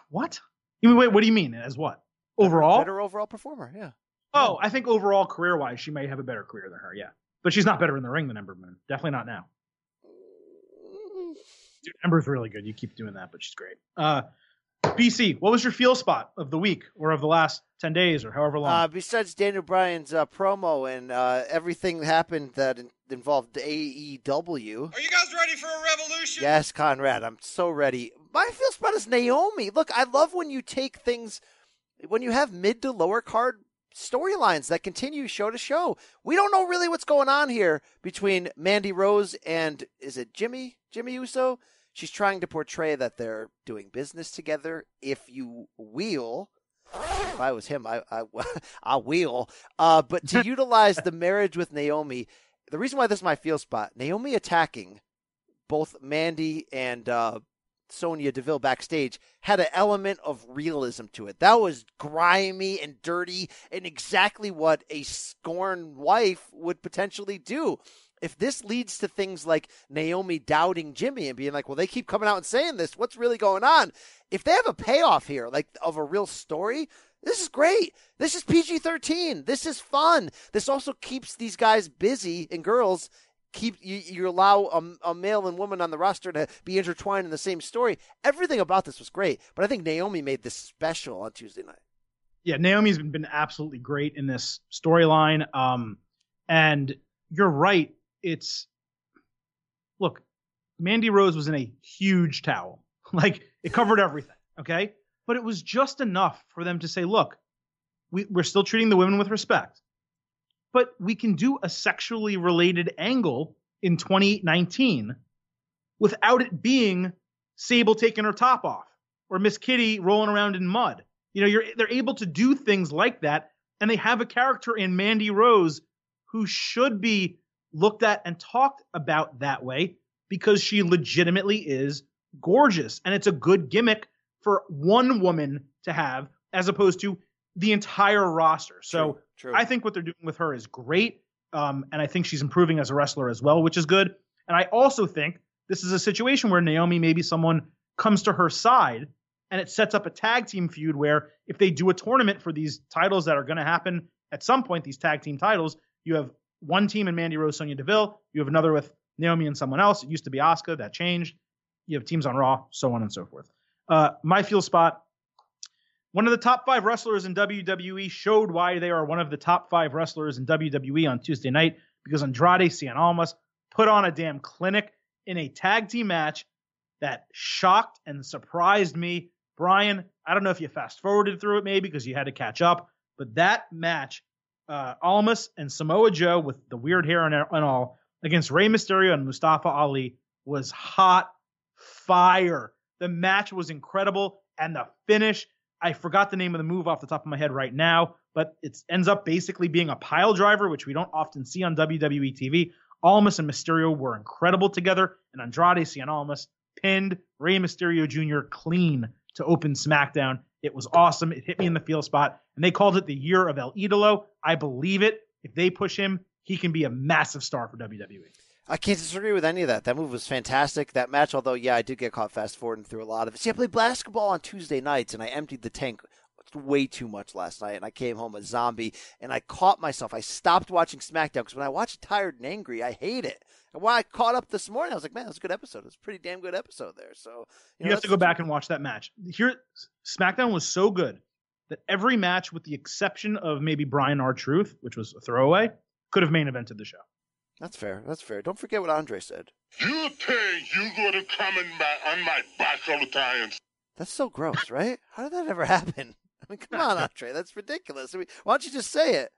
What? Wait, what do you mean? As what? Overall? Better overall performer, yeah. Oh, I think overall career-wise, she may have a better career than her, yeah. But she's not better in the ring than Ember Moon. Definitely not now. Dude, Ember's really good. You keep doing that, but she's great. BC, what was your feel spot of the week or of the last 10 days or however long? Besides Daniel Bryan's promo and everything that happened that involved AEW. Are you guys ready for a revolution? Yes, Conrad, I'm so ready. My feel spot is Naomi. Look, I love when you take things, when you have mid to lower card storylines that continue show to show. We don't know really what's going on here between Mandy Rose and, is it Jimmy Uso? She's trying to portray that they're doing business together, if you will. If I was him, I will. But to utilize the marriage with Naomi, the reason why this is my feel spot, Naomi attacking both Mandy and Sonya Deville backstage had an element of realism to it. That was grimy and dirty and exactly what a scorned wife would potentially do. If this leads to things like Naomi doubting Jimmy and being like, well, they keep coming out and saying this, what's really going on? If they have a payoff here, like of a real story, this is great. This is PG-13. This is fun. This also keeps these guys busy and girls. You allow a male and woman on the roster to be intertwined in the same story. Everything about this was great, but I think Naomi made this special on Tuesday night. Yeah, Naomi's been absolutely great in this storyline. And you're right. Look, Mandy Rose was in a huge towel. Like, it covered everything, okay? But it was just enough for them to say, look, we're still treating the women with respect, but we can do a sexually related angle in 2019 without it being Sable taking her top off or Miss Kitty rolling around in mud. You know, they're able to do things like that, and they have a character in Mandy Rose who should be looked at and talked about that way because she legitimately is gorgeous. And it's a good gimmick for one woman to have as opposed to the entire roster. So true. I think what they're doing with her is great. And I think she's improving as a wrestler as well, which is good. And I also think this is a situation where Naomi, maybe someone comes to her side and it sets up a tag team feud where if they do a tournament for these titles that are going to happen at some point, these tag team titles, you have one team in Mandy Rose, Sonya Deville. You have another with Naomi and someone else. It used to be Asuka. That changed. You have teams on Raw, so on and so forth. My feel spot, one of the top five wrestlers in WWE showed why they are one of the top five wrestlers in WWE on Tuesday night because Andrade Cien Almas put on a damn clinic in a tag team match that shocked and surprised me. Brian, I don't know if you fast-forwarded through it maybe because you had to catch up, but that match, Almas and Samoa Joe with the weird hair and all against Rey Mysterio and Mustafa Ali was hot fire. The match was incredible. And the finish, I forgot the name of the move off the top of my head right now, but it ends up basically being a pile driver, which we don't often see on WWE TV. Almas and Mysterio were incredible together, and Andrade Cien Almas pinned Rey Mysterio Jr. clean to open SmackDown. It was awesome. It hit me in the feel spot. And they called it the year of El Idolo. I believe it. If they push him, he can be a massive star for WWE. I can't disagree with any of that. That move was fantastic. That match, although, yeah, I did get caught fast-forwarding through a lot of it. See, I played basketball on Tuesday nights, and I emptied the tank way too much last night, and I came home a zombie, and I caught myself. I stopped watching SmackDown, because when I watch Tired and Angry, I hate it. And when I caught up this morning, I was like, man, that was a good episode. It was a pretty damn good episode there. So you have to go back and watch that match. Here, SmackDown was so good that every match, with the exception of maybe Brian R-Truth, which was a throwaway, could have main evented the show. That's fair. That's fair. Don't forget what Andre said. You think you're going to come on my back all the time? That's so gross, right? How did that ever happen? I mean, come on, Andre. That's ridiculous. I mean, why don't you just say it?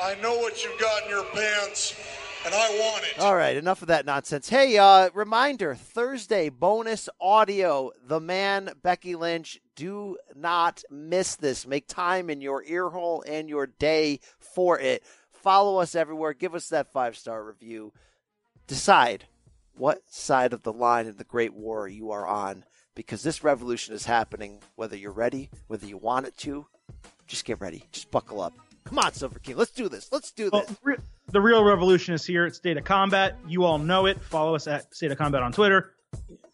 I know what you've got in your pants, and I want it. All right, enough of that nonsense. Hey, reminder, Thursday, bonus audio, The Man, Becky Lynch. Do not miss this. Make time in your ear hole and your day for it. Follow us everywhere. Give us that 5-star review. Decide what side of the line in the Great War you are on, because this revolution is happening, whether you're ready, whether you want it to. Just get ready. Just buckle up. Come on, Silver King. Let's do this. Let's do this. Well, the real revolution is here. It's State of Combat. You all know it. Follow us at State of Combat on Twitter.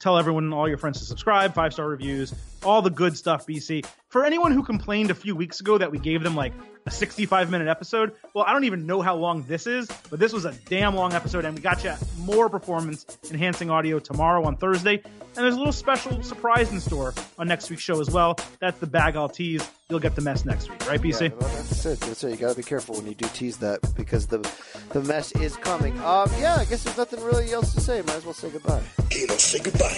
Tell everyone, all your friends to subscribe, 5-star reviews, all the good stuff, BC. For anyone who complained a few weeks ago that we gave them like a 65-minute episode, well, I don't even know how long this is, but this was a damn long episode, and we got you more performance-enhancing audio tomorrow on Thursday. And there's a little special surprise in store on next week's show as well. That's the bag I'll tease. You'll get the mess next week, right, BC? Yeah, well, that's it. That's it. You got to be careful when you do tease that, because the mess is coming. Yeah, I guess there's nothing really else to say. Might as well say goodbye. Okay, let's say goodbye.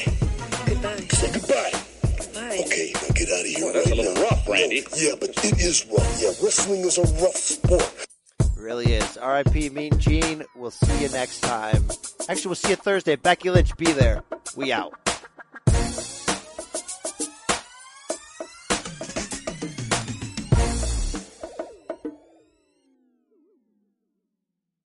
Goodbye. Say goodbye. Bye. Okay, now get out of here. Well, that's right a little now. Rough, Randy. Yeah, but it is rough. Yeah, wrestling is a rough sport. Really is. R.I.P. Mean Gene. We'll see you next time. Actually, we'll see you Thursday. Becky Lynch, be there. We out.